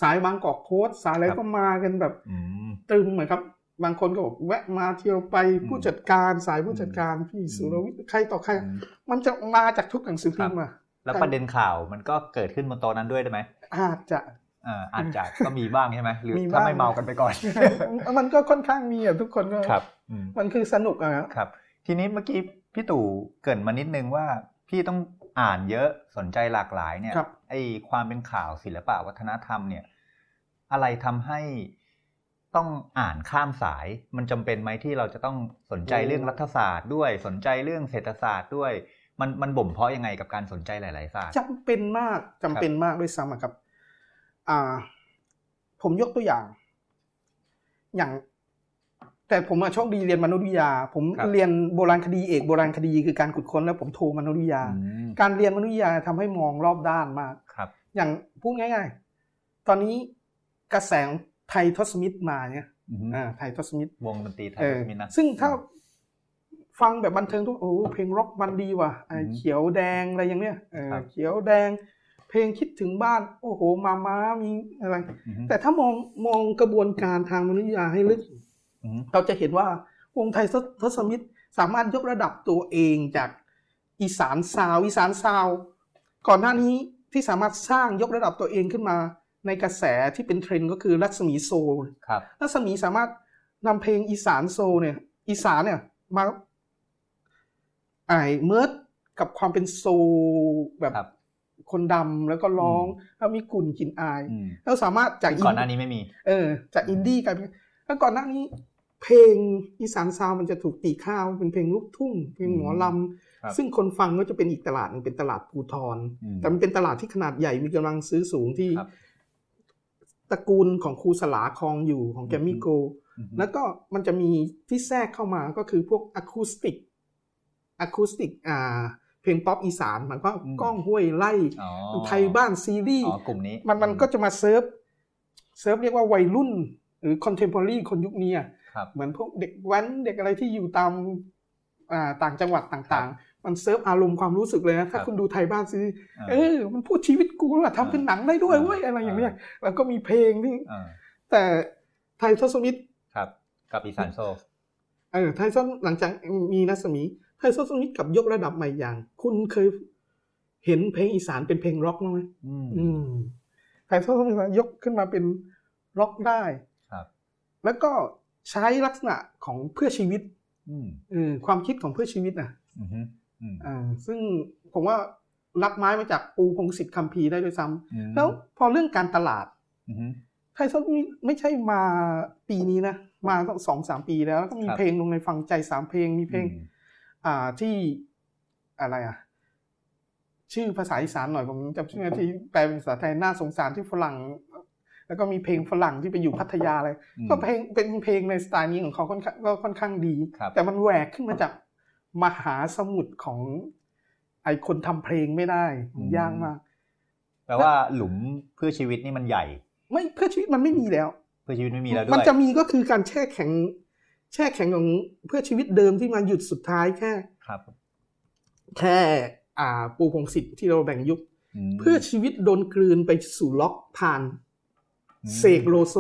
สายบางกอกโพสต์สายอะไรก็มากันแบบตึมเหมือนครับบางคนก็บอกแวะมาเที่ยวไปผู้จัดการสายผู้จัดการพี่สุรวิทย์ใครต่อใครมันจะมาจากทุกหนังสือพิมพ์มาแล้วประเด็นข่าวมันก็เกิดขึ้นบนโต๊ะนั้นด้วยได้ไหมอาจจะก็มีบ้างใช่ไหมหรือถ้าไม่เมากันไปก่อนมันก็ค่อนข้างมีทุกคนก็มันคือสนุกครับทีนี้เมื่อกี้พี่ตู่เกริ่นมานิดนึงว่าพี่ต้องอ่านเยอะสนใจหลากหลายเนี่ยไอ้ความเป็นข่าวศิลปะวัฒนธรรมเนี่ยอะไรทำให้ต้องอ่านข้ามสายมันจำเป็นไหมที่เราจะต้องสนใจเรื่องรัฐศาสตร์ด้วยสนใจเรื่องเศรษฐศาสตร์ด้วยมันบ่มเพาะยังไงกับการสนใจหลายๆศาสตร์จำเป็นมากด้วยซ้ำครับผมยกตัวอย่างแต่ผมโชคดีเรียนมนุษยวิทยาผมเรียนโบราณคดีเอกโบราณคดีคือการขุดค้นแล้วผมโทมนุษยวิทยาการเรียนมนุษยวิทยาทำให้มองรอบด้านมากอย่างพูดง่ายๆตอนนี้กระแสไทยทศมิตรมาเนี่ยไทยทศมิตรวงดนตรีไทยทศมิตรนะซึ่งถ้าฟังแบบบันเทิงทุกโอ้เพลงร็อกมันดีว่ะเขียวแดงอะไรอย่างเนี้ยเขียวแดงเพลงคิดถึงบ้านโอ้โหมาม้ามีอะไรแต่ถ้ามองกระบวนการทางมนุษยวิทยาให้ลึกเราจะเห็นว่าวงไทยทศมิตรสามารถยกระดับตัวเองจากอีสานซาวก่อนหน้านี้ที่สามารถสร้างยกระดับตัวเองขึ้นมาในกระแสที่เป็นเทรนด์ก็คือรัศมีโซลรัศมีสามารถนำเพลงอีสานโซลเนี่ยอีสานเนี่ยมาเมิร์จกับความเป็นโซลแบบคนดำแล้วก็ร้องแล้วมีกลุ่นกลิ่นอายแล้วสามารถจากก่อนหน้านี้ไม่มีจากอินดี้กลายเป็นแล้วก่อนหน้านี้เพลงอีสานซาวมันจะถูกตีค่าเป็นเพลงลูกทุ่งเพลงหมอลำซึ่งคนฟังก็จะเป็นอีกตลาดนึงเป็นตลาดภูธรแต่มันเป็นตลาดที่ขนาดใหญ่มีกำลังซื้อสูงที่ตระกูลของครูสลาคลองอยู่ของแกมมี่โกแล้วก็มันจะมีที่แทรกเข้ามาก็คือพวกอะคูสติกเพลงป๊อปอีสานมันก็ก้องห้วยไล่ไทยบ้านซีรีส์กลุ่มนี้มันก็จะมาเซิร์ฟเรียกว่าวัยรุ่นหรือคอนเทมพอรี่คนยุคนี้เหมือนพวกเด็กแว้นเด็กอะไรที่อยู่ตามต่างจังหวัดต่างๆมันเซิร์ฟอารมณ์ความรู้สึกเลยนะถ้าคุณดูไทยบ้านซีรีส์มันพูดชีวิตกูล่ะทำเป็นหนังได้ด้วยเว้ยอะไรอย่างเงี้ยแล้วก็มีเพลงที่แต่ไทยทศมิตรกับอีสานโซไทยทศหลังจากมีรัศมีไทยทศมิตรกับยกระดับใหม่อย่างคุณเคยเห็นเพลงอีสานเป็นเพลงร็อกมั้ยไทยทศมิตรยกขึ้นมาเป็นร็อกได้แล้วก็ใช้ลักษณะของเพื่อชีวิตความคิดของเพื่อชีวิตนะซึ่งผมว่ารับไม้มาจากปูพงศิษฐ์คำพีได้ด้วยซ้ำแล้วพอเรื่องการตลาดไทยทศมิตรไม่ใช่มาปีนี้นะมาตั้ง 2-3 ปีแล้วก็มีเพลงลงในฟังใจ3เพลงมีเพลงที่อะไรชื่อภาษาอีสานหน่อยผมจำชื่อที่แปลเป็นภาษาไทยน่าสงสารที่ฝรั่งแล้วก็มีเพลงฝรั่งที่ไปอยู่พัทยาอะไรก็เพลงเป็นเพลงในสไตล์นี้ของเขาค่อนข้างดีแต่มันแหวกขึ้นมาจากมหาสมุทรของไอคนทำเพลงไม่ได้ยากมากแปลว่าหลุมเพื่อชีวิตนี่มันใหญ่ไม่เพื่อชีวิตมันไม่มีแล้วเพื่อชีวิตไม่มีแล้วด้วยมันจะมีก็คือการแช่แข็งของเพื่อชีวิตเดิมที่มาหยุดสุดท้ายแค่ปูพงศิษฐ์ที่เราแบ่งยุค เพื่อชีวิตโดนกลืนไปสู่ล็อกผ่านเสกโลโซ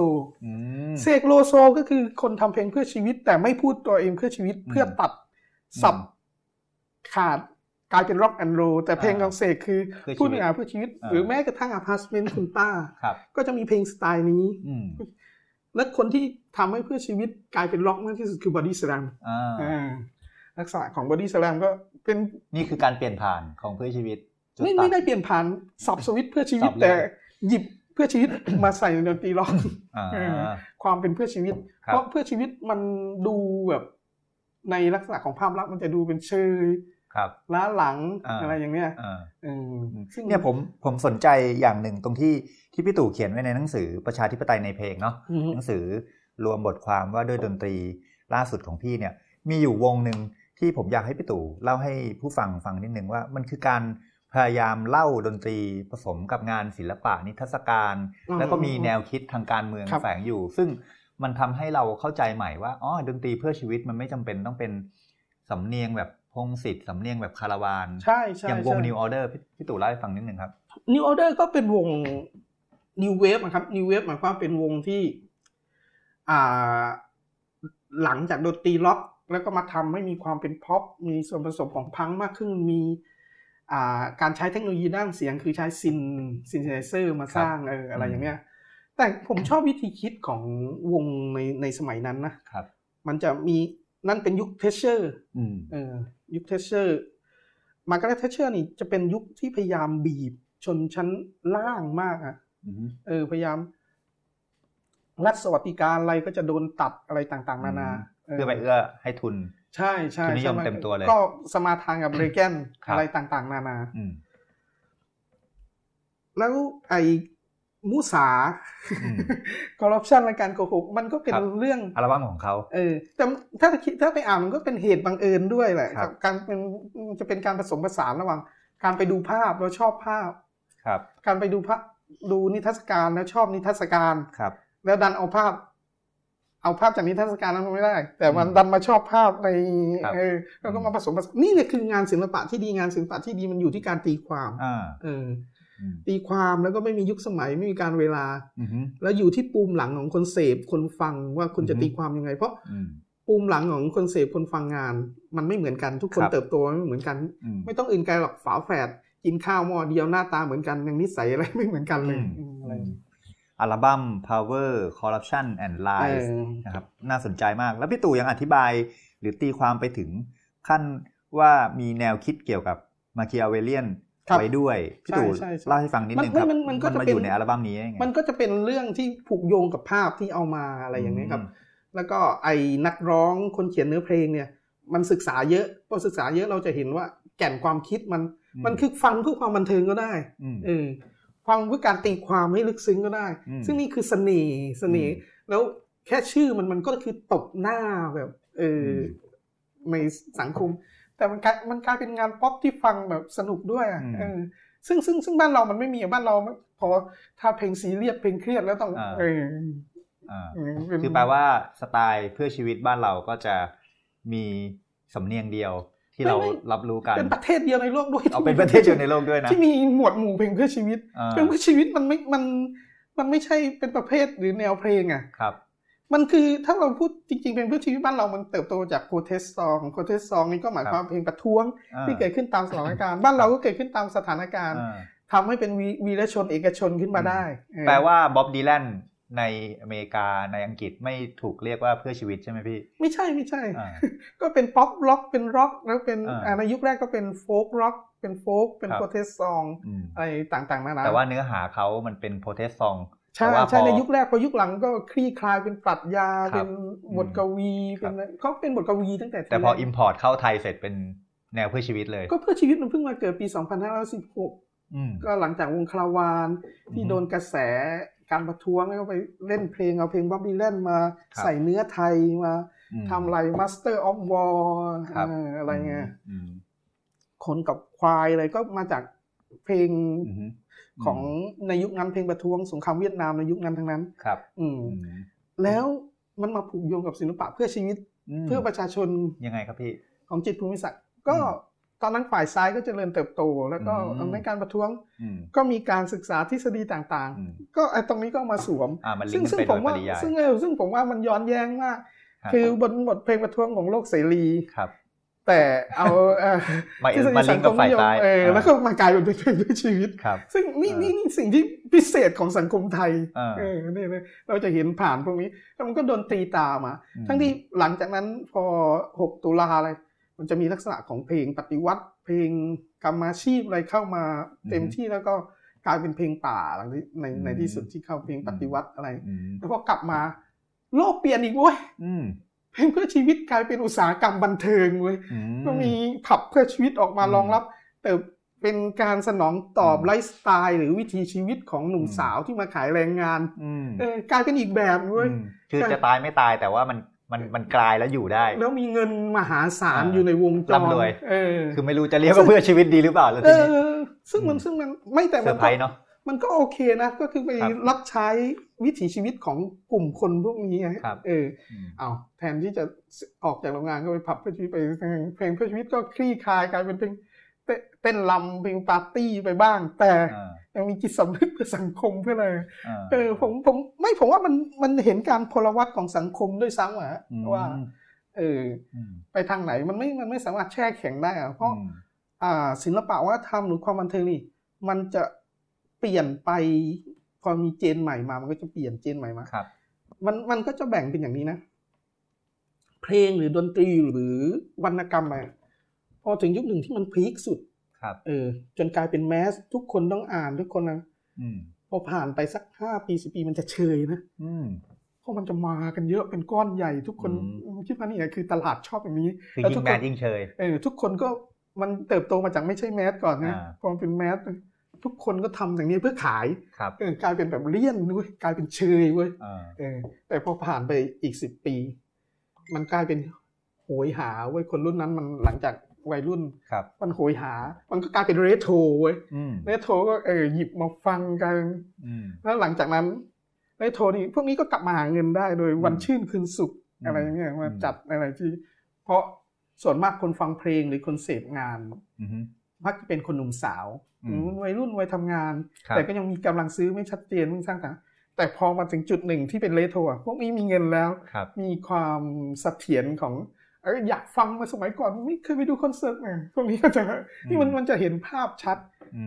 เสกโลโซก็คือคนทำเพลงเพื่อชีวิตแต่ไม่พูดตัวเองเพื่อชีวิตเพื่อตัดสับขาดกลายเป็นร็อกแอนด์โรลแต่เพลงของเสกคือพูดถึงเพื่อชีวิตหรือแม้กระทั่งอพาร์ตเมนต์คุณป้าก็จะมีเพลงสไตล์นี้และคนที่ทำให้เพื่อชีวิตกลายเป็นร็อกมากที่สุดคือบอดี้สแลมลักษณะของบอดี้สแลมก็เป็นนี่คือการเปลี่ยนผ่านของเพื่อชีวิตไม่ได้เปลี่ยนผ่านสับสวิตเพื่อชีวิตแต่หยิบเพื่อชีวิตมาใส่ในดนตรีร็อกความเป็นเพื่อชีวิตเพราะเพื่อชีวิตมันดูแบบในลักษณะของภาพลักษณ์มันจะดูเป็นเชยล้าหลังอะไรอย่างเนี้ยซึ่งเนี่ยผมสนใจอย่างหนึ่งตรงที่พี่ตู่เขียนไว้ในหนังสือประชาธิปไตยในเพลงเนาะหนังสือรวมบทความว่าด้วยดนตรีล่าสุดของพี่เนี่ยมีอยู่วงหนึ่งที่ผมอยากให้พี่ตู่เล่าให้ผู้ฟังฟังนิดนึงว่ามันคือการพยายามเล่าดนตรีผสมกับงานศิลปะนิทรรศการแล้วก็มีแนวคิดทางการเมืองแฝงอยู่ซึ่งมันทำให้เราเข้าใจใหม่ว่าอ๋อดนตรีเพื่อชีวิตมันไม่จำเป็นต้องเป็นสำเนียงแบบพงศิษฐ์สำเนียงแบบคาราวานใช่ๆอย่างวง New Order พี่ตู่เล่าให้ฟังนิดนึงครับ New Order ก็เป็นวง New Wave นะครับ New Wave หมายความเป็นวงที่หลังจากดนตรีล็อกแล้วก็มาทำให้มีความเป็นพ็อปมีส่วนผสมของพังมากขึ้นมีการใช้เทคโนโลยีด้านเสียงคือใช้ซินเทไซเซอร์มาสร้างอะไรอย่างเงี้ยแต่ผมชอบวิธีคิดของวงในสมัยนั้นนะครับมันจะมีนั่นเป็นยุคเทสเชอร์ยุคเทสเชอร์มาร์กาเร็ตเทสเชอร์นี่จะเป็นยุคที่พยายามบีบชนชั้นล่างมากพยายามรัฐสวัสดิการอะไรก็จะโดนตัดอะไรต่างๆนานาเพื่อไปเอื้อให้ทุนใช่ๆทุนนิยมเต็มตัวเลยก็สมาทานกับเรแกนอะไรต่างๆนานาแล้วไอ้มูสาคอร์รัปชันและการโกหกมันก็เป็นเรื่องอัลบั้มของเขาแต่ถ้าไปอ่านมันก็เป็นเหตุบังเอิญด้วยแหละการจะเป็นการผสมผสานระหว่างการไปดูภาพแล้วชอบภาพการไปดูนิทรรศการแล้วชอบนิทรรศการแล้วดันเอาภาพจากนิทรรศการนั้นไม่ได้แต่มันดันมาชอบภาพในแล้วก็มาผสมผสานนี่เนี่ยคืองานศิลปะที่ดีงานศิลปะที่ดีมันอยู่ที่การตีความตีความแล้วก็ไม่มียุคสมัยไม่มีการเวลาแล้วอยู่ที่ปูมหลังของคนเสพคนฟังว่าคุณจะตีความยังไงเพราะปูมหลังของคนเสพคนฟังงานมันไม่เหมือนกันทุกคนเติบโตไม่เหมือนกันไม่ต้องอื่นไกลหรอกฝาแฝดกินข้าวหม้อเดียวหน้าตาเหมือนกันยังนิสัยอะไรไม่เหมือนกันเลยอัลบั้ม Power Corruption and Lies นะครับน่าสนใจมากแล้วพี่ตู่ยังอธิบายหรือตีความไปถึงขั้นว่ามีแนวคิดเกี่ยวกับมาคิอาเวลเลียนไว้ด้วยพี่ตู่เล่าให้ฟังนิดนึงครับมันมาอยู่ในอัลบั้มนี้ไงมันก็จะเป็นเรื่องที่ผูกโยงกับภาพที่เอามาอะไรอย่างนี้ครับแล้วก็ไอ้นักร้องคนเขียนเนื้อเพลงเนี่ยมันศึกษาเยอะพอศึกษาเยอะเราจะเห็นว่าแก่นความคิดมันคือฟังเพื่อความบันเทิงก็ได้ฟังเพื่อการตีความให้ลึกซึ้งก็ได้ซึ่งนี่คือเสน่ห์แล้วแค่ชื่อมันก็คือตบหน้าแบบในสังคมแต่มันกลายเป็นงานป๊อปที่ฟังแบบสนุกด้วยซึ่งบ้านเรามันไม่มีบ้านเราพอถ้าเพลงซีเรียสเพลงเครียดแล้วต้องคือแปลว่าสไตล์เพื่อชีวิตบ้านเราก็จะมีสำเนียงเดียวที่เรารับรู้กันเป็นประเทศเดียวในโลกด้วยเอาเป็นประเทศเดียวในโลกด้วยนะที่มีหมวดหมู่เพลงเพื่อชีวิตเพลงเพื่อชีวิตมันไม่ใช่เป็นประเภทหรือแนวเพลงอ่ะครับมันคือถ้าเราพูดจริงๆเพลงเพื่อชีวิตบ้านเรามันเติบโตจากโปรเทสต์ซองของโปรเทสต์ซองนี่ก็หมายความเพลงประท้วงที่เกิดขึ้นตามสถานการณ์บ้านเราก็เกิดขึ้นตามสถานการณ์ทำให้เป็นวีรชนเอกชนขึ้นมาได้แปลว่าบ๊อบดีแลนในอเมริกาในอังกฤษไม่ถูกเรียกว่าเพื่อชีวิตใช่ไหมพี่ไม่ใช่ ก็เป็นป๊อปร็อกเป็นร็อกแล้วเป็นในยุคแรกก็เป็นโฟล์คร็อกเป็นโฟล์คเป็นโปรเทสต์ซองอะไรต่างๆนานาแต่ว่าเนื้อหาเขามันเป็นโปรเทสต์ซองใช่ในยุคแรกพอยุคหลังก็คลี่คลายเป็นปรัชญาเป็นบทกวีเป็นเขาเป็นบทกวีตั้งแต่พอ import เข้าไทยเสร็จเป็นแนวเพื่อชีวิตเลยก็เพื่อชีวิตมันเพิ่งมาเกิดปี 2516ก็หลังจากวงคาราวานที่โดนกระแสการประท้วงแล้วก็ไปเล่นเพลงเอาเพลงบ๊อบดีแลนมาใส่เนื้อไทยมาทำอะไร Master of War อะไรเงี้ยคนกับควายอะไรก็มาจากเพลงของในยุคนั้นเพลงประท้วงสงครามเวียดนามในยุคนั้นทั้งนั้นครับแล้วมันมาผูกโยงกับศิลปะเพื่อชีวิตเพื่อประชาชนยังไงครับพี่ของจิตร ภูมิศักดิ์ก็ ตอนหลังฝ่ายซ้ายก็เจริญเติบโตแล้วก็ในการประท้วงก็มีการศึกษาทฤษฎีต่างๆก็ไอ้ตรงนี้ก็มาสวมซึ่งผมว่ามันย้อนแย้งมากคือบนบทเพลงประท้วงของโลกเสรีแต่เอาทฤษฎีสังคมนิยมแล้วก็มากลายเป็นเพลงด้วยชีวิตซึ่งนี่สิ่งที่พิเศษของสังคมไทยนี่เราจะเห็นผ่านพวกนี้แล้วมันก็โดนตีตามาทั้งที่หลังจากนั้นพอ6ตุลาอะไรมันจะมีลักษณะของเพลงปฏิวัติเพลงกรรมาชีพอะไรเข้ามาเต็มที่แล้วก็กลายเป็นเพลงป่าหลังในที่สุดที่เข้าเพลงปฏิวัติอะไรแล้วพอกลับมาโลกเปลี่ยนอีกเว้ยเพลงเพื่อชีวิตกลายเป็นอุตสาหกรรมบันเทิงเว้ยก็มีผับเพื่อชีวิตออกมารองรับแต่เป็นการสนองตอบไลฟ์สไตล์หรือวิถีชีวิตของหนุ่มสาวที่มาขายแรงงานกลายเป็นอีกแบบเว้ยคือจะตายไม่ตายแต่ว่ามันกลายแล้วอยู่ได้แล้วมีเงินมหาศาลอยู่ในวงจรร่ำรวยคือไม่รู้จะเรียกว่าเพื่อชีวิตดีหรือเปล่าแล้วทีนี้ซึ่งมันไม่แต่มันก็เนาะมันก็โอเคนะก็คือไปรับใช้วิถีชีวิตของกลุ่มคนพวกนี้เอาแทนที่จะออกจากโรงงานก็ไปผับเพื่อชีวิตไปเพลงเพื่อชีวิตก็คลี่คลายกลายเป็นเพลงเต้นรำเพลงปาร์ตี้ไปบ้างแต่ยังมีจิตสำนึกเพื่อสังคมเพื่ออะไรผมว่ามันเห็นการพลวัตของสังคมด้วยซ้ำอะว่าไปทางไหนมันไม่สามารถแช่แข็งได้อะเพราะศิลปะวัฒนธรรมหรือความบันเทิงนี่มันจะเปลี่ยนไปพอมีเจนใหม่มามันก็จะเปลี่ยนเจนใหม่มามันก็จะแบ่งเป็นอย่างนี้นะเพลงหรือดนตรีหรือวรรณกรรมอะไรพอถึงยุคหนึ่งที่มันพีคสุดจนกลายเป็นแมสทุกคนต้องอ่านทุกคนนะพอผ่านไปสัก5ปี10ปีมันจะเชยนะเพราะมันจะมากันเยอะเป็นก้อนใหญ่ทุกคนคิดว่านี่คือตลาดชอบแบบนี้แล้วทุกคนยิ่งเชยทุกคนก็มันเติบโตมาจากไม่ใช่แมสก่อนนะพอมันเป็นแมสทุกคนก็ทำอย่างนี้เพื่อขายกลายเป็นแบบเลี่ยนด้วยกลายเป็นเชยเว้ยแต่พอผ่านไปอีก10ปีมันกลายเป็นโหยหาเว้ยคนรุ่นนั้นมันหลังจากวัยรุ่นมันโหยหามันก็กลายเป็นเรโทรเว้ยเรโทรก็หยิบมาฟังกันแล้วหลังจากนั้นเรโทรนี่พวกนี้ก็กลับมาหาเงินได้โดยวันชื่นคืนสุขอะไรอย่างเงี้ยมาจัดอะไรที่เพราะส่วนมากคนฟังเพลงหรือคนเสพงานมักจะเป็นคนหนุ่มสาววัยรุ่นวัยทำงานแต่ก็ยังมีกำลังซื้อไม่ชัดเจนไม่สร้างฐานแต่พอมาถึงจุดหนึ่งที่เป็นเรโทรพวกนี้มีเงินแล้วมีความเสถียรของอยากฟังมาสมัยก่อนไม่เคยไปดูคอนเสิร์ตไงตรงนี้ก็จะนี่มันจะเห็นภาพชัด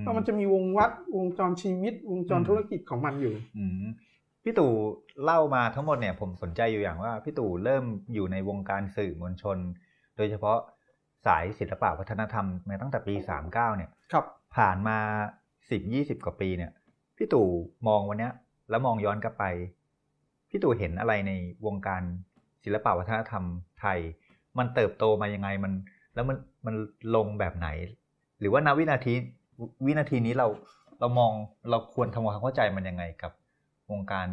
เพราะมันจะมีวงวัดวงจรชีวิตวงจรธุรกิจของมันอยู่พี่ตู่เล่ามาทั้งหมดเนี่ยผมสนใจอยู่อย่างว่าพี่ตู่เริ่มอยู่ในวงการสื่อมวลชนโดยเฉพาะสายศิลปะวัฒนธรรมมาตั้งแต่ปี39เนี่ยผ่านมา10-20 กว่าปีเนี่ยพี่ตู่มองวันนี้แล้วมองย้อนกลับไปพี่ตู่เห็นอะไรในวงการศิลปะวัฒนธรรมไทยมันเติบโตมายังไงมันลงแบบไหนหรือว่าณวินาทีนี้เรามองเราควรทำความเข้าใจมันยังไงกับวงการ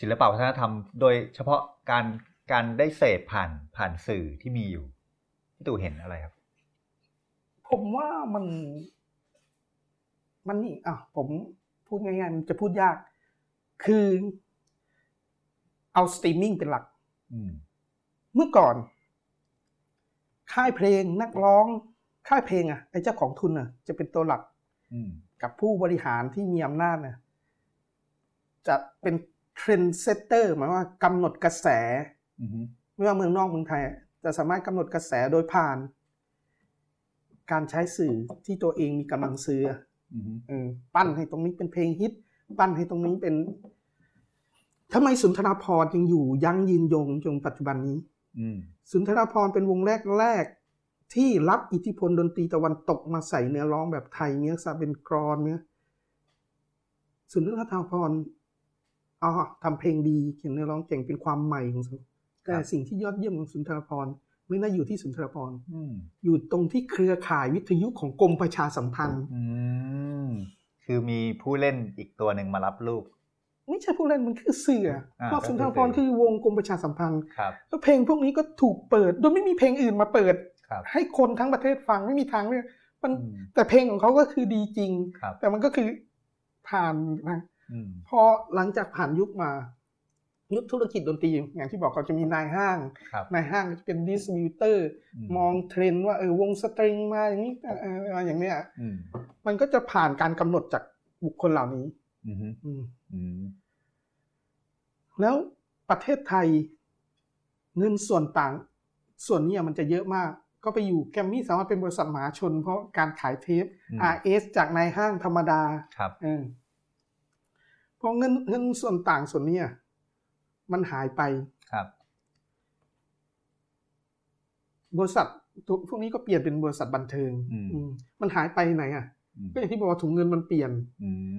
ศิลปะวัฒนธรรมโดยเฉพาะการได้เสพผ่านสื่อที่มีอยู่พี่ตู่เห็นอะไรครับผมว่ามันนี่ผมพูดง่ายๆมันจะพูดยากคือเอาสตรีมมิ่งเป็นหลักเมื่อก่อนค่ายเพลงนักร้องค่ายเพลงไอ้เจ้าของทุนจะเป็นตัวหลักกับผู้บริหารที่มีอำนาจจะเป็นเทรนด์เซตเตอร์หมายว่ากำหนดกระแสไม่ว่าเมืองนอกเมืองไทยจะสามารถกำหนดกระแสโดยผ่านการใช้สื่อที่ตัวเองมีกำลังซื้อปั้นให้ตรงนี้เป็นเพลงฮิตปั้นให้ตรงนี้เป็นทำไมสุนทรภรณ์ยังอยู่ยั้งยืนยงจนปัจจุบันนี้สุนทรภรณ์เป็นวงแรกที่รับอิทธิพลดนตรีตะวันตกมาใส่เนื้อร้องแบบไทยเนื้อซาเป็นกรอนเนื้อสุนทรภรณ์ทำเพลงดีเขียนเนื้อร้องเก่งเป็นความใหม่ของสุนทรภรณ์แต่สิ่งที่ยอดเยี่ยมของสุนทรภรณ์ไม่ได้อยู่ที่สุนทรภรณ์อยู่ตรงที่เครือข่ายวิทยุของกรมประชาสัมพันธ์คือมีผู้เล่นอีกตัวหนึ่งมารับลูกไม่ใช่ผู้เล่นมันคือสื่อเพราะสุนทรภรณ์คือวงกรมประชาสัมพันธ์แล้วเพลงพวกนี้ก็ถูกเปิดโดยไม่มีเพลงอื่นมาเปิดให้คนทั้งประเทศฟังไม่มีทางเลยมันแต่เพลงของเขาก็คือดีจริงแต่มันก็คือผ่านนะพอหลังจากผ่านยุคมา ยุคธุรกิจดนตรีอย่างที่บอกเขาจะมีนายห้างก็จะเป็นดิสทริบิวเตอร์มองเทรนด์ว่าวงสตริงมาอย่างนี้อย่างเนี้ยมันก็จะผ่านการกำหนดจากบุคคลเหล่านี้แล้วประเทศไทยเงินส่วนต่างส่วนนี้มันจะเยอะมากก็ไปอยู่แกรมมี่สามารถเป็นบริษัทมหาชนเพราะการขายเทป RS จากนายห้างธรรมดาเพราะเงินส่วนต่างส่วนนี้มันหายไปบริษัทพวกนี้ก็เปลี่ยนเป็นบริษัทบันเทิงมันหายไปไหนอ่ะก็อย่างที่บอกว่าถุงเงินมันเปลี่ยน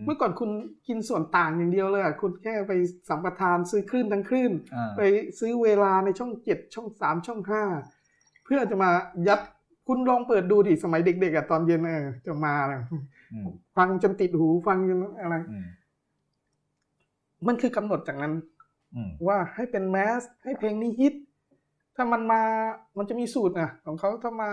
เมื่อก่อนคุณกินส่วนต่างอย่างเดียวเลยคุณแค่ไปสัมปทานซื้อคลื่นทั้งคลื่นไปซื้อเวลาในช่อง7ช่อง3ช่อง5เพื่อจะมายัดคุณลองเปิดดูดิสมัยเด็กๆอ่ะตอนเย็นจะมาฟังจนติดหูฟังจนอะไรมันคือกำหนดจากนั้นว่าให้เป็นแมสให้เพลงนี้ฮิตถ้ามันมามันจะมีสูตรนะของเขาถ้ามา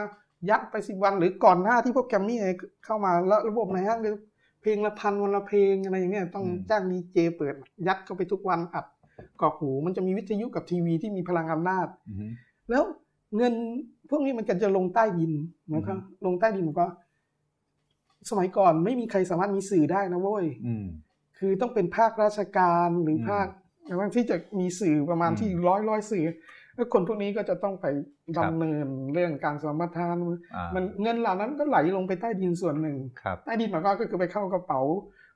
ยัดไป10วันหรือก่อนหน้าที่พวกแกรมมี่เข้ามาแล้วระบบในห้างเลยเพลงละพันวันละเพลงอะไรอย่างเงี้ยต้องจ้างดีเจเปิดยัดเข้าไปทุกวันอัดกรอกหูมันจะมีวิทยุกับทีวีที่มีพลังอำนาจแล้วเงินพวกนี้มันกันจะลงใต้ดินนะครับลงใต้ดินก็สมัยก่อนไม่มีใครสามารถมีสื่อได้นะเว้ยคือต้องเป็นภาคราชการหรือภาคที่จะมีสื่อประมาณที่ร้อยสื่อแล้วคนพวกนี้ก็จะต้องไปดำเนินเรื่องการสัมปทานมันเงินเหล่านั้นก็ไหลลงไปใต้ดินส่วนหนึ่งใต้ดินมันก็คือไปเข้ากระเป๋า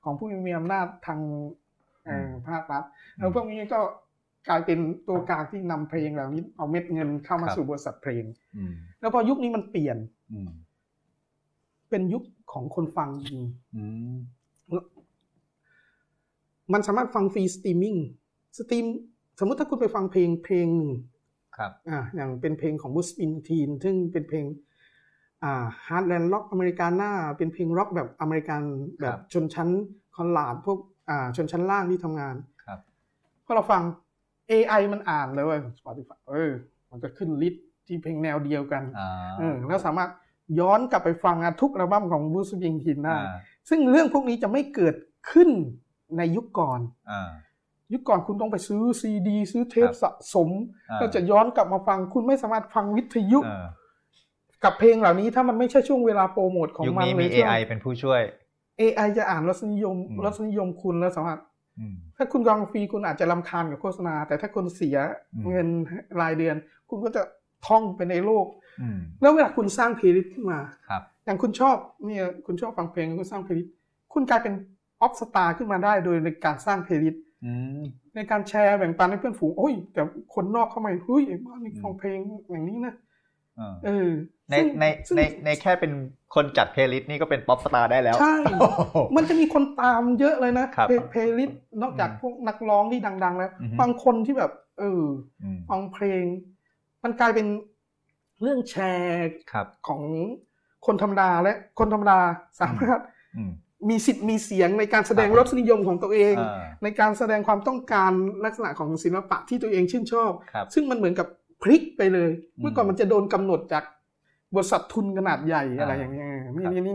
ของผู้มีอำนาจทางภาครัฐแล้วพวกนี้ก็กลายเป็นตัวกลางที่นำเพลงเหล่านี้เอาเม็ดเงินเข้ามาสู่บริษัทเพลงแล้วพอยุคนี้มันเปลี่ยนเป็นยุคของคนฟังจริงมันสามารถฟังฟรีสตรีมมิ่งสตรีมสมมติถ้าคุณไปฟังเพลงหนึ่งอย่างเป็นเพลงของ Bruce Springsteen ซึ่งเป็นเพลงHeartland Rock อเมริกาน่าเป็นเพลงร็อกแบบอเมริกันแบบชนชั้นคอนราดพวกชนชั้นล่างที่ทำงานพอเราฟัง AI มันอ่านเลยว่า Spotify มันจะขึ้นลิสต์ที่เพลงแนวเดียวกันแล้วสามารถย้อนกลับไปฟังทุกอัลบั้มของ Bruce Springsteen ได้ซึ่งเรื่องพวกนี้จะไม่เกิดขึ้นในยุคก่อนคุณต้องไปซื้อซีดีซื้อเทปสะสมก็จะย้อนกลับมาฟังคุณไม่สามารถฟังวิทยุกับเพลงเหล่านี้ถ้ามันไม่ใช่ช่วงเวลาโปรโมทของมันเลย AI เป็นผู้ช่วย AI จะอ่านรสนิยมคุณแล้วสามารถถ้าคุณฟังฟรีคุณอาจจะรำคาญกับโฆษณาแต่ถ้าคุณเสียเงินรายเดือนคุณก็จะท่องไปในโลกแล้วเวลาคุณสร้างเพลย์ลิสต์ขึ้นมาอย่างคุณชอบเนี่ยคุณชอบฟังเพลงคุณสร้างเพลย์ลิสต์คุณกลายเป็นออฟสตาร์ขึ้นมาได้โดยในการสร้างเพลย์ลิสต์ในการแชร์แบ่งปันให้เพื่อนฝูงโอ้ยแต่คนนอกเข้ามาเฮ้ยไอ้บ้านนี่ฟังเพลงอย่างนี้นะในแค่เป็นคนจัดเพลย์ลิสต์นี่ก็เป็นป๊อปสตาร์ได้แล้วใช่มันจะมีคนตามเยอะเลยนะเพลย์ลิสต์นอกจากพวกนักร้องที่ดังๆแล้วบางคนที่แบบฟังเพลงมันกลายเป็นเรื่องแชร์ของคนธรรมดาและคนธรรมดาสามารถมีสิทธิ์มีเสียงในการแสดงรสนิยมของตัวเองในการแสดงความต้องการลักษณะของศิลปะที่ตัวเองชื่นชอบซึ่งมันเหมือนกับพลิกไปเลยเมื่อก่อนมันจะโดนกำหนดจากบริษัททุนขนาดใหญ่อะไรอย่างเงี้ย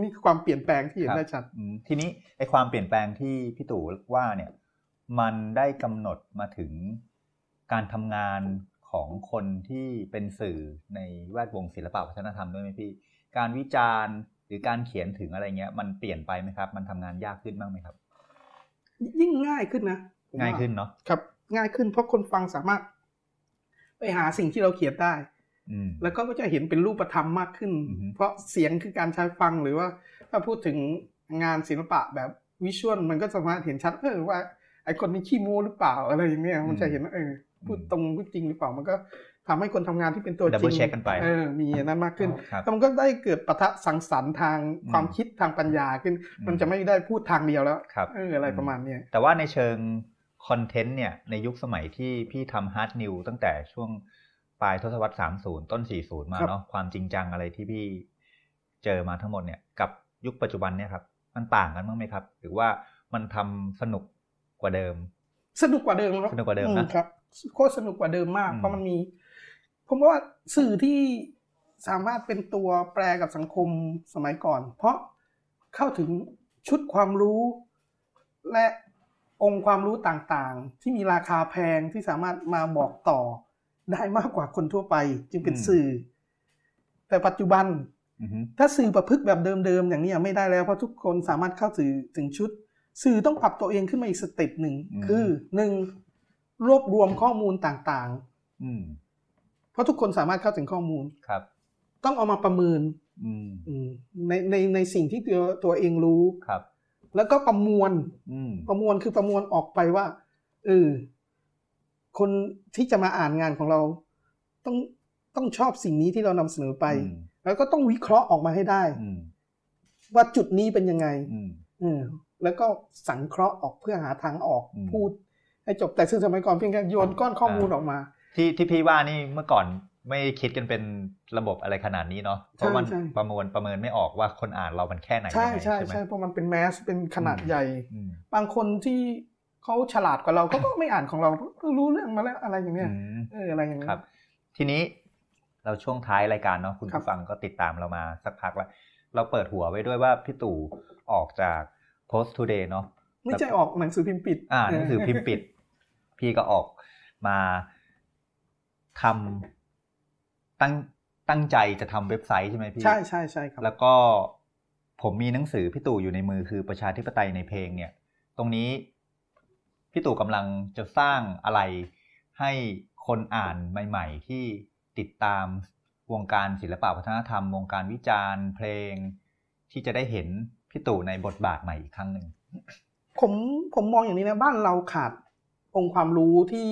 นี่คือความเปลี่ยนแปลงที่เห็นได้ชัดทีนี้ไอ้ความเปลี่ยนแปลงที่พี่ตู่ว่าเนี่ยมันได้กำหนดมาถึงการทำงานของคนที่เป็นสื่อในแวดวงศิลปะวัฒนธรรมด้วยไหมพี่การวิจารณ์หรือการเขียนถึงอะไรเงี้ยมันเปลี่ยนไปไหมครับมันทำงานยากขึ้นบ้างไหมครับยิ่งง่ายขึ้นนะง่ายขึ้นเนาะครับง่ายขึ้นเพราะคนฟังสามารถไปหาสิ่งที่เราเขียนได้แล้วก็จะเห็นเป็นรูปธรรมมากขึ้นเพราะเสียงคือการใช้ฟังหรือว่าถ้าพูดถึงงานศิลปะแบบวิชวลมันก็สามารถเห็นชัดว่าไอ้คนนี้ขี้โม้หรือเปล่าอะไรอย่างเงี้ยมันจะเห็นพูดตรงพูดจริงหรือเปล่ามันก็ทำให้คนทำงานที่เป็นตัวจริงมีนั้นมากขึ้นแล้วมันก็ได้เกิดปะทะสังสรรค์ทางความคิดทางปัญญาขึ้นมันจะไม่ได้พูดทางเดียวแล้วอะไรประมาณนี้แต่ว่าในเชิงคอนเทนต์เนี่ยในยุคสมัยที่พี่ทำฮาร์ดนิวตั้งแต่ช่วงปลายทศวรรษ30ต้น40มาเนาะความจริงจังอะไรที่พี่เจอมาทั้งหมดเนี่ยกับยุคปัจจุบันเนี่ยครับมันต่างกันบ้างไหมครับหรือว่ามันทำสนุกกว่าเดิมครับสนุกกว่าเดิมนะครับโคตรสนุกกว่าเดิมมากเพราะมันมีผมว่าสื่อที่สามารถเป็นตัวแปรกับสังคมสมัยก่อนเพราะเข้าถึงชุดความรู้และ องค์ความรู้ต่างๆที่มีราคาแพงที่สามารถมาบอกต่อได้มากกว่าคนทั่วไปจึงเป็นสื่อแต่ปัจจุบันถ้าสื่อประพฤกแบบเดิมๆอย่างนี้ไม่ได้แล้วเพราะทุกคนสามารถเข้าสื่อถึงชุดสื่อต้องปรับตัวเองขึ้นมาอีกสเต็ปหนึ่งคือ1รวบรวมข้อมูลต่างๆเพราะทุกคนสามารถเข้าถึงข้อมูลต้องเอามาประเมินในสิ่งที่ตัวเองรู้แล้วก็ประมวลคือประมวลออกไปว่าคนที่จะมาอ่านงานของเราต้องชอบสิ่งนี้ที่เรานำเสนอไปแล้วก็ต้องวิเคราะห์ออกมาให้ได้ว่าจุดนี้เป็นยังไงแล้วก็สังเคราะห์ออกเพื่อหาทางออกพูดให้จบแต่ซึ่งสมัยก่อนเพียงแค่โยนก้อนข้อมูลออกมาที่พี่ว่านี่เมื่อก่อนไม่คิดกันเป็นระบบอะไรขนาดนี้เนาะเพราะมันประเมินไม่ออกว่าคนอ่านเรามันแค่ไหนใช่ใช่ใช่เพราะมันเป็นแมสเป็นขนาดใหญ่บางคนที่เขาฉลาดกว่าเราเขาก็ไม่อ่านของเราก็รู้เรื่องมาแล้วอะไรอย่างเงี้ยอะไรอย่างเงี้ยครับทีนี้เราช่วงท้ายรายการเนาะคุณผู้ฟังก็ติดตามเรามาสักพักแล้วเราเปิดหัวไว้ด้วยว่าพี่ตู่ออกจาก Post Today เนาะไม่ใช่ออกหนังสือพิมพ์ปิดหนังสือพิมพ์ปิดพี่ก็ออกมาทำตั้งใจจะทำเว็บไซต์ใช่ไหมพี่ใช่ครับแล้วก็ผมมีหนังสือพี่ตู่อยู่ในมือคือประชาธิปไตยในเพลงเนี่ยตรงนี้พี่ตู่กำลังจะสร้างอะไรให้คนอ่านใหม่ๆที่ติดตามวงการศิลปะวัฒนธรรมวงการวิจารณ์เพลงที่จะได้เห็นพี่ตู่ในบทบาทใหม่อีกครั้งหนึ่งผมมองอย่างนี้นะบ้านเราขาดองค์ความรู้ที่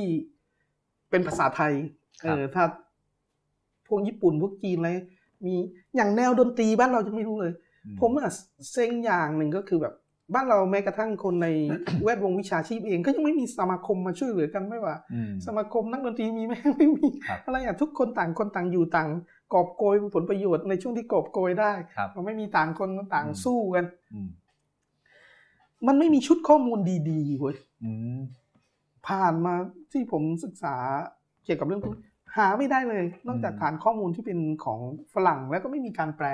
เป็นภาษาไทยถ้าพวกญี่ปุ่นพวกจีนอะไรมีอย่างแนวดนตรีบ้านเราจะไม่รู้เลยผมอ่ะเซ็งอย่างหนึ่งก็คือแบบบ้านเราแม้กระทั่งคนใน แวดวงวิชาชีพเองก็ยังไม่มีสมาคมมาช่วยเหลือกันไม่ว่าสมาคมนักดนตรีมีไหมไม่มีอะไรอ่ะทุกคนต่างอยู่ต่างกอบโกยผลประโยชน์ในช่วงที่กอบโกยได้มันไม่มีต่างคนต่างสู้กันมันไม่มีชุดข้อมูลดีๆเว้ยผ่านมาที่ผมศึกษาเกี่ยวกับเรื่องหาไม่ได้เลยนอกจากฐานข้อมูลที่เป็นของฝรั่งแล้วก็ไม่มีการแปล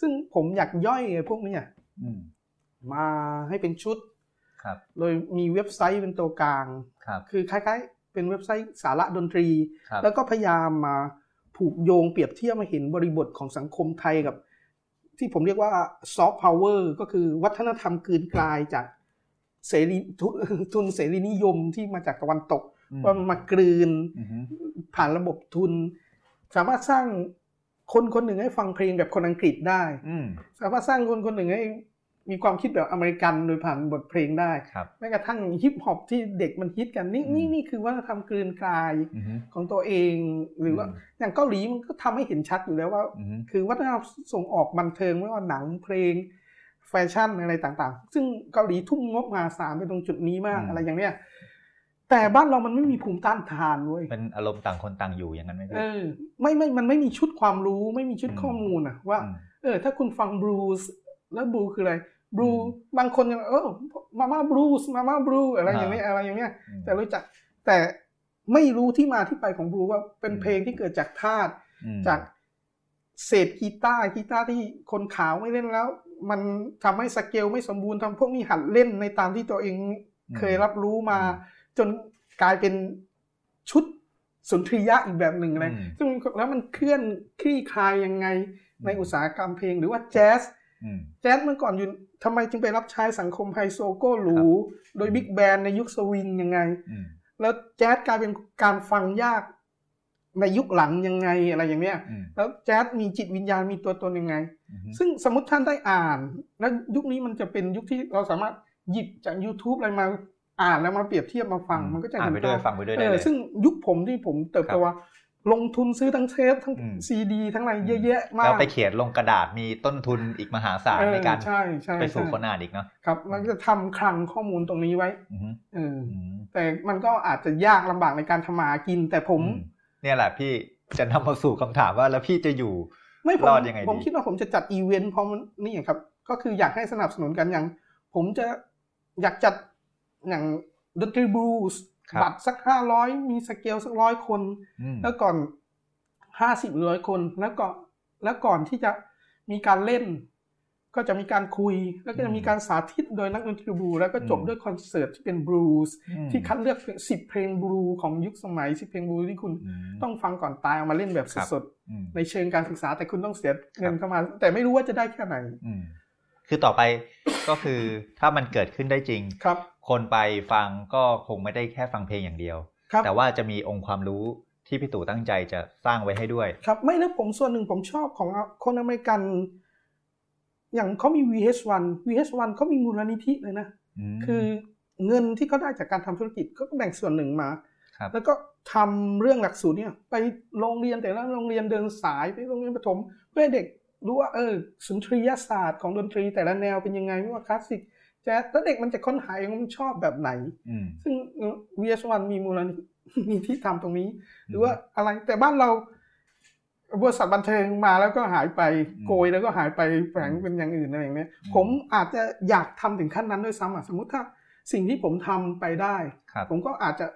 ซึ่งผมอยากย่อยพวกนี้มาให้เป็นชุดโดยมีเว็บไซต์เป็นตัวกลาง คือคล้ายๆเป็นเว็บไซต์สาระดนตรีแล้วก็พยายามมาผูกโยงเปรียบเทียบมาเห็นบริบทของสังคมไทยกับที่ผมเรียกว่าซอฟต์พาวเวอร์ก็คือวัฒนธรรมกลืนกลายจากทุนเสรีนิยมที่มาจากตะวันตกว่ามันมากลืนผ่านระบบทุนสามารถสร้างคนคนหนึ่งให้ฟังเพลงแบบคนอังกฤษได้สามารถสร้างคนคนหนึ่งให้มีความคิดแบบอเมริกันโดยผ่านบทเพลงได้แม้กระทั่งฮิปฮอปที่เด็กมันฮิตกันนี่คือวัฒนธรรมกลืนกลายของตัวเองหรือว่าอย่างเกาหลีมันก็ทำให้เห็นชัดอยู่แล้วว่าคือวัฒนธรรมส่งออกบันเทิงไม่ว่าหนังเพลงแฟชั่นอะไรต่างๆซึ่งเกาหลีทุ่มงบมหาศาลไปตรงจุดนี้มากอะไรอย่างเนี้ยแต่บ้านเรามันไม่มีภูมิต้านทานเว้ยเป็นอารมณ์ต่างคนต่างอยู่อย่างนั้นไหมพี่ไม่มันไม่มีชุดความรู้ไม่มีชุดข้อมูลอะว่าถ้าคุณฟังบลูส์แล้วบลูคืออะไรบลูบางคนยังมาม่าบลูส์มาม่าบลูอะไรอย่างนี้อะไรอย่างเนี้ยแต่รู้จักแต่ไม่รู้ที่มาที่ไปของบลูว่าเป็นเพลงที่เกิดจากธาตุจากเศษกีตาร์ที่คนขาวไม่เล่นแล้วมันทำให้สเกลไม่สมบูรณ์ทำพวกนี้หัดเล่นในตามที่ตัวเองเคยรับรู้มาจนกลายเป็นชุดสุนทรียะอีกแบบหนึ่งเลยซึ่งแล้วมันเคลื่อนคลี่คลายยังไงในอุตสาหกรรมเพลงหรือว่าแจ๊สเมื่อก่อนอยู่ทำไมจึงไปรับใช้สังคมไฮโซโก้หรูโดยบิ๊กแบนด์ในยุคสวิงยังไงแล้วแจ๊สกลายเป็นการฟังยากในยุคหลังยังไงอะไรอย่างเนี้ยแล้วแจ๊สมีจิตวิญญาณมีตัวตนยังไงซึ่งสมมติท่านได้อ่านแล้วยุคนี้มันจะเป็นยุคที่เราสามารถหยิบจาก YouTube อะไรมาอ่านแล้วมาเปรียบเทียบมาฟังมันก็จะเห็นตัวซึ่งยุคผมที่ผมเติบโตลงทุนซื้อทั้งเทปทั้งซีดีทั้งอะไรเยอะแยะมากแล้วไปเขียนลงกระดาษมีต้นทุนอีกมหาศาลในการไปสู่คนอ่านอีกเนาะครับมันจะทำคลังข้อมูลตรงนี้ไว้แต่มันก็อาจจะยากลำบากในการทำมากินแต่ผมเนี่ยแหละพี่จะนำมาสู่คำถามว่าแล้วพี่จะอยู่รอดยังไงดีผมคิดว่าผมจะจัดอีเวนต์เพราะนี่ครับก็คืออยากให้สนับสนุนกันอย่างผมจะอยากจัดอย่างดนตรีบลูส์บัตรสัก500มีสเกลสัก100คนแล้วก่อน50หรือ100คนแล้วก่อนที่จะมีการเล่น ก็จะมีการคุยแล้วก็จะมีการสาธิตโดยนักดนตรีบลูแล้วก็จบด้วยคอนเสิร์ตที่เป็นบลูส์ที่คัดเลือก10เพลงบลูของยุคสมัย10เพลงบลูที่คุณต้องฟังก่อนตายเอามาเล่นแบบสดๆในเชิงการศึกษาแต่คุณต้องเสียเงินเข้ามาแต่ไม่รู้ว่าจะได้แค่ไหนคือต่อไป ก็คือถ้ามันเกิดขึ้นได้จริง คนไปฟังก็คงไม่ได้แค่ฟังเพลงอย่างเดียวแต่ว่าจะมีองค์ความรู้ที่พี่ตู่ตั้งใจจะสร้างไว้ให้ด้วยครับไม่นะผมส่วนหนึ่งผมชอบของคนอเมริกันอย่างเขามี VH1 VH1 เขามีมูลนิธิเลยนะคือเงินที่เขาได้จากการทำธุรกิจก็แบ่งส่วนหนึ่งมาแล้วก็ทำเรื่องหลักสูตรเนี่ยไปโรงเรียนแต่ละโรงเรียนเดินสายไปโรงเรียนประถมเพื่อเด็กรู้ว่าสุนทรียศาสตร์ของดนตรีแต่ละแนวเป็นยังไงไม่ว่าคลาสสิกแจ๊สแล้วเด็กมันจะค้นหาเองมันชอบแบบไหนซึ่ง VH1 มีมูลนิธิทำตรงนี้หรือว่าอะไรแต่บ้านเราบริษัทบันเทิงมาแล้วก็หายไปโกยแล้วก็หายไปแฝงเป็นอย่างอื่นอะไรอย่างเงี้ยผมอาจจะอยากทำถึงขั้นนั้นด้วยซ้ำสมมติถ้าสิ่งที่ผมทำไปได้ผมก็อาจจะ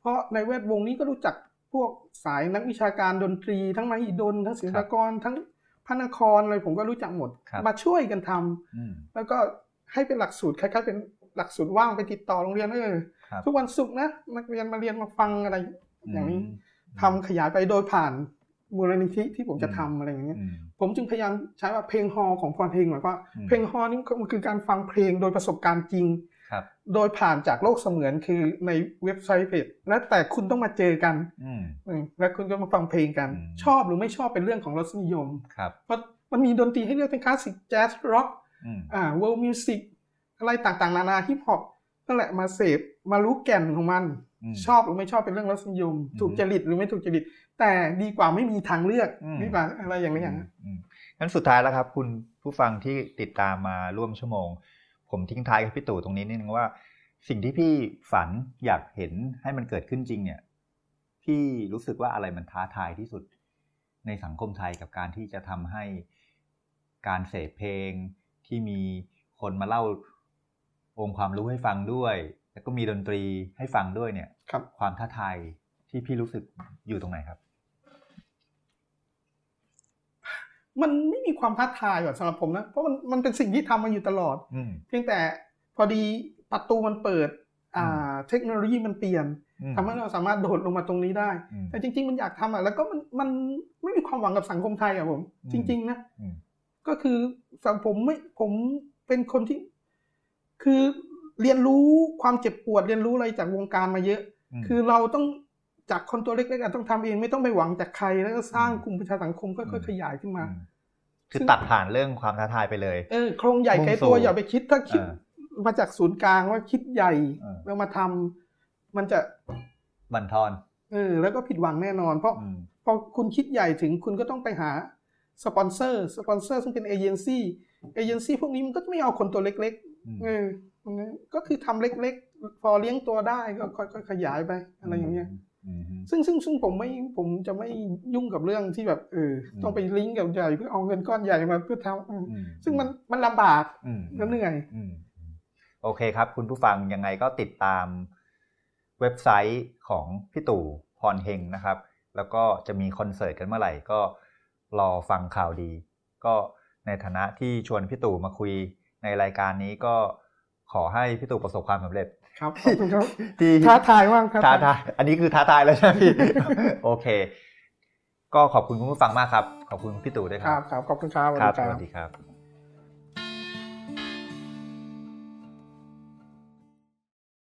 เพราะในแวดวงนี้ก็รู้จักพวกสายนักวิชาการดนตรีทั้งมหิดลทั้งศิลปากรทั้งพระนครอะไรผมก็รู้จักหมดมาช่วยกันทำแล้วก็ให้เป็นหลักสูตรคล้ายๆเป็นหลักสูตรว่างไปติดต่อโรงเรียนทุกวันศุกร์นะนักเรียนมาเรียนมาฟังอะไรอย่างนี้ทำขยายไปโดยผ่านมูลนิธิที่ผมจะทำอะไรอย่างเงี้ยผมจึงพยายามใช้ว่าเพลงฮอลของพรเพลงหมายว่าเพลงฮอลนี่มันคือการฟังเพลงโดยประสบการณ์จริงโดยผ่านจากโลกเสมือนคือในเว็บไซต์เพจและแต่คุณต้องมาเจอกันและคุณก็มาฟังเพลงกันชอบหรือไม่ชอบเป็นเรื่องของรสนิยมเพราะมันมีดนตรีให้เลือกทั้งคลาสสิกแจ๊สร็อกเวิลด์มิวสิกอะไรต่างๆนานาฮิปฮอปนั่นแหละมาเสพมารู้แก่นของมันชอบหรือไม่ชอบเป็นเรื่องรสนิยมถูกจริตหรือไม่ถูกจริตแต่ดีกว่าไม่มีทางเลือกดีกว่าอะไรอย่างนี้อย่างนั้นสุดท้ายแล้วครับคุณผู้ฟังที่ติดตามมาร่วมชั่วโมงผมทิ้งท้ายกับพี่ตู่ตรงนี้นิดนึงว่าสิ่งที่พี่ฝันอยากเห็นให้มันเกิดขึ้นจริงเนี่ยพี่รู้สึกว่าอะไรมันท้าทายที่สุดในสังคมไทยกับการที่จะทำให้การเสพเพลงที่มีคนมาเล่าองค์ความรู้ให้ฟังด้วยแล้วก็มีดนตรีให้ฟังด้วยเนี่ย ความท้าทายที่พี่รู้สึกอยู่ตรงไหนครับมันไม่มีความท้าทายสำหรับผมนะเพราะมันเป็นสิ่งที่ทำมาอยู่ตลอดเพียงแต่พอดีประตูมันเปิดเทคโนโลยีมันเปลี่ยนทำให้เราสามารถโดดลงมาตรงนี้ได้แต่จริงๆมันอยากทำแล้วก็มันไม่มีความหวังกับสังคมไทยผมจริงๆนะก็คือสังผมไม่ผมเป็นคนที่คือเรียนรู้ความเจ็บปวดเรียนรู้อะไรจากวงการมาเยอะคือเราต้องจากคนตัวเล็กๆกันต้องทำเองไม่ต้องไปหวังจากใครแล้วก็สร้างกลุ่มประชาสังคมค่อยๆขยายขึ้นมาคือตัดผ่านเรื่องความท้าทายไปเลยโครงใหญ่ไกลตัวอย่าไปคิดถ้าคิดมาจากศูนย์กลางว่าคิดใหญ่แล้วมาทำมันจะบั่นทอนแล้วก็ผิดหวังแน่นอนเพราะพอคุณคิดใหญ่ถึงคุณก็ต้องไปหาสปอนเซอร์ซึ่งเป็นเอเจนซี่พวกนี้มันก็ไม่เอาคนตัวเล็กๆก็คือทำเล็กๆพอเลี้ยงตัวได้ก็ค่อยๆขยายไปอะไรอย่างเงี้ยซึ่งผมจะไม่ยุ่งกับเรื่องที่แบบต้องไปลิงก์กับใหญ่เพื่อเอาเงินก้อนใหญ่มาเพื่อทำซึ่งมันลำบากและเหนื่อยโอเคครับคุณผู้ฟังยังไงก็ติดตามเว็บไซต์ของพี่ตู่พรเฮงนะครับแล้วก็จะมีคอนเสิร์ตกันเมื่อไหร่ก็รอฟังข่าวดีก็ในฐานะที่ชวนพี่ตู่มาคุยในรายการนี้ก็ขอให้พี่ตู่ประสบความสำเร็จครับขอบคุณครับท้าทายมากครับท้าทายอันนี้คือท้าทายแล้วใช่ไหมพี่โอเคก็ขอบคุณคุณผู้ฟังมากครับขอบคุณพี่ตู่ด้วยครับครับขอบคุณครับสวัสดีครับ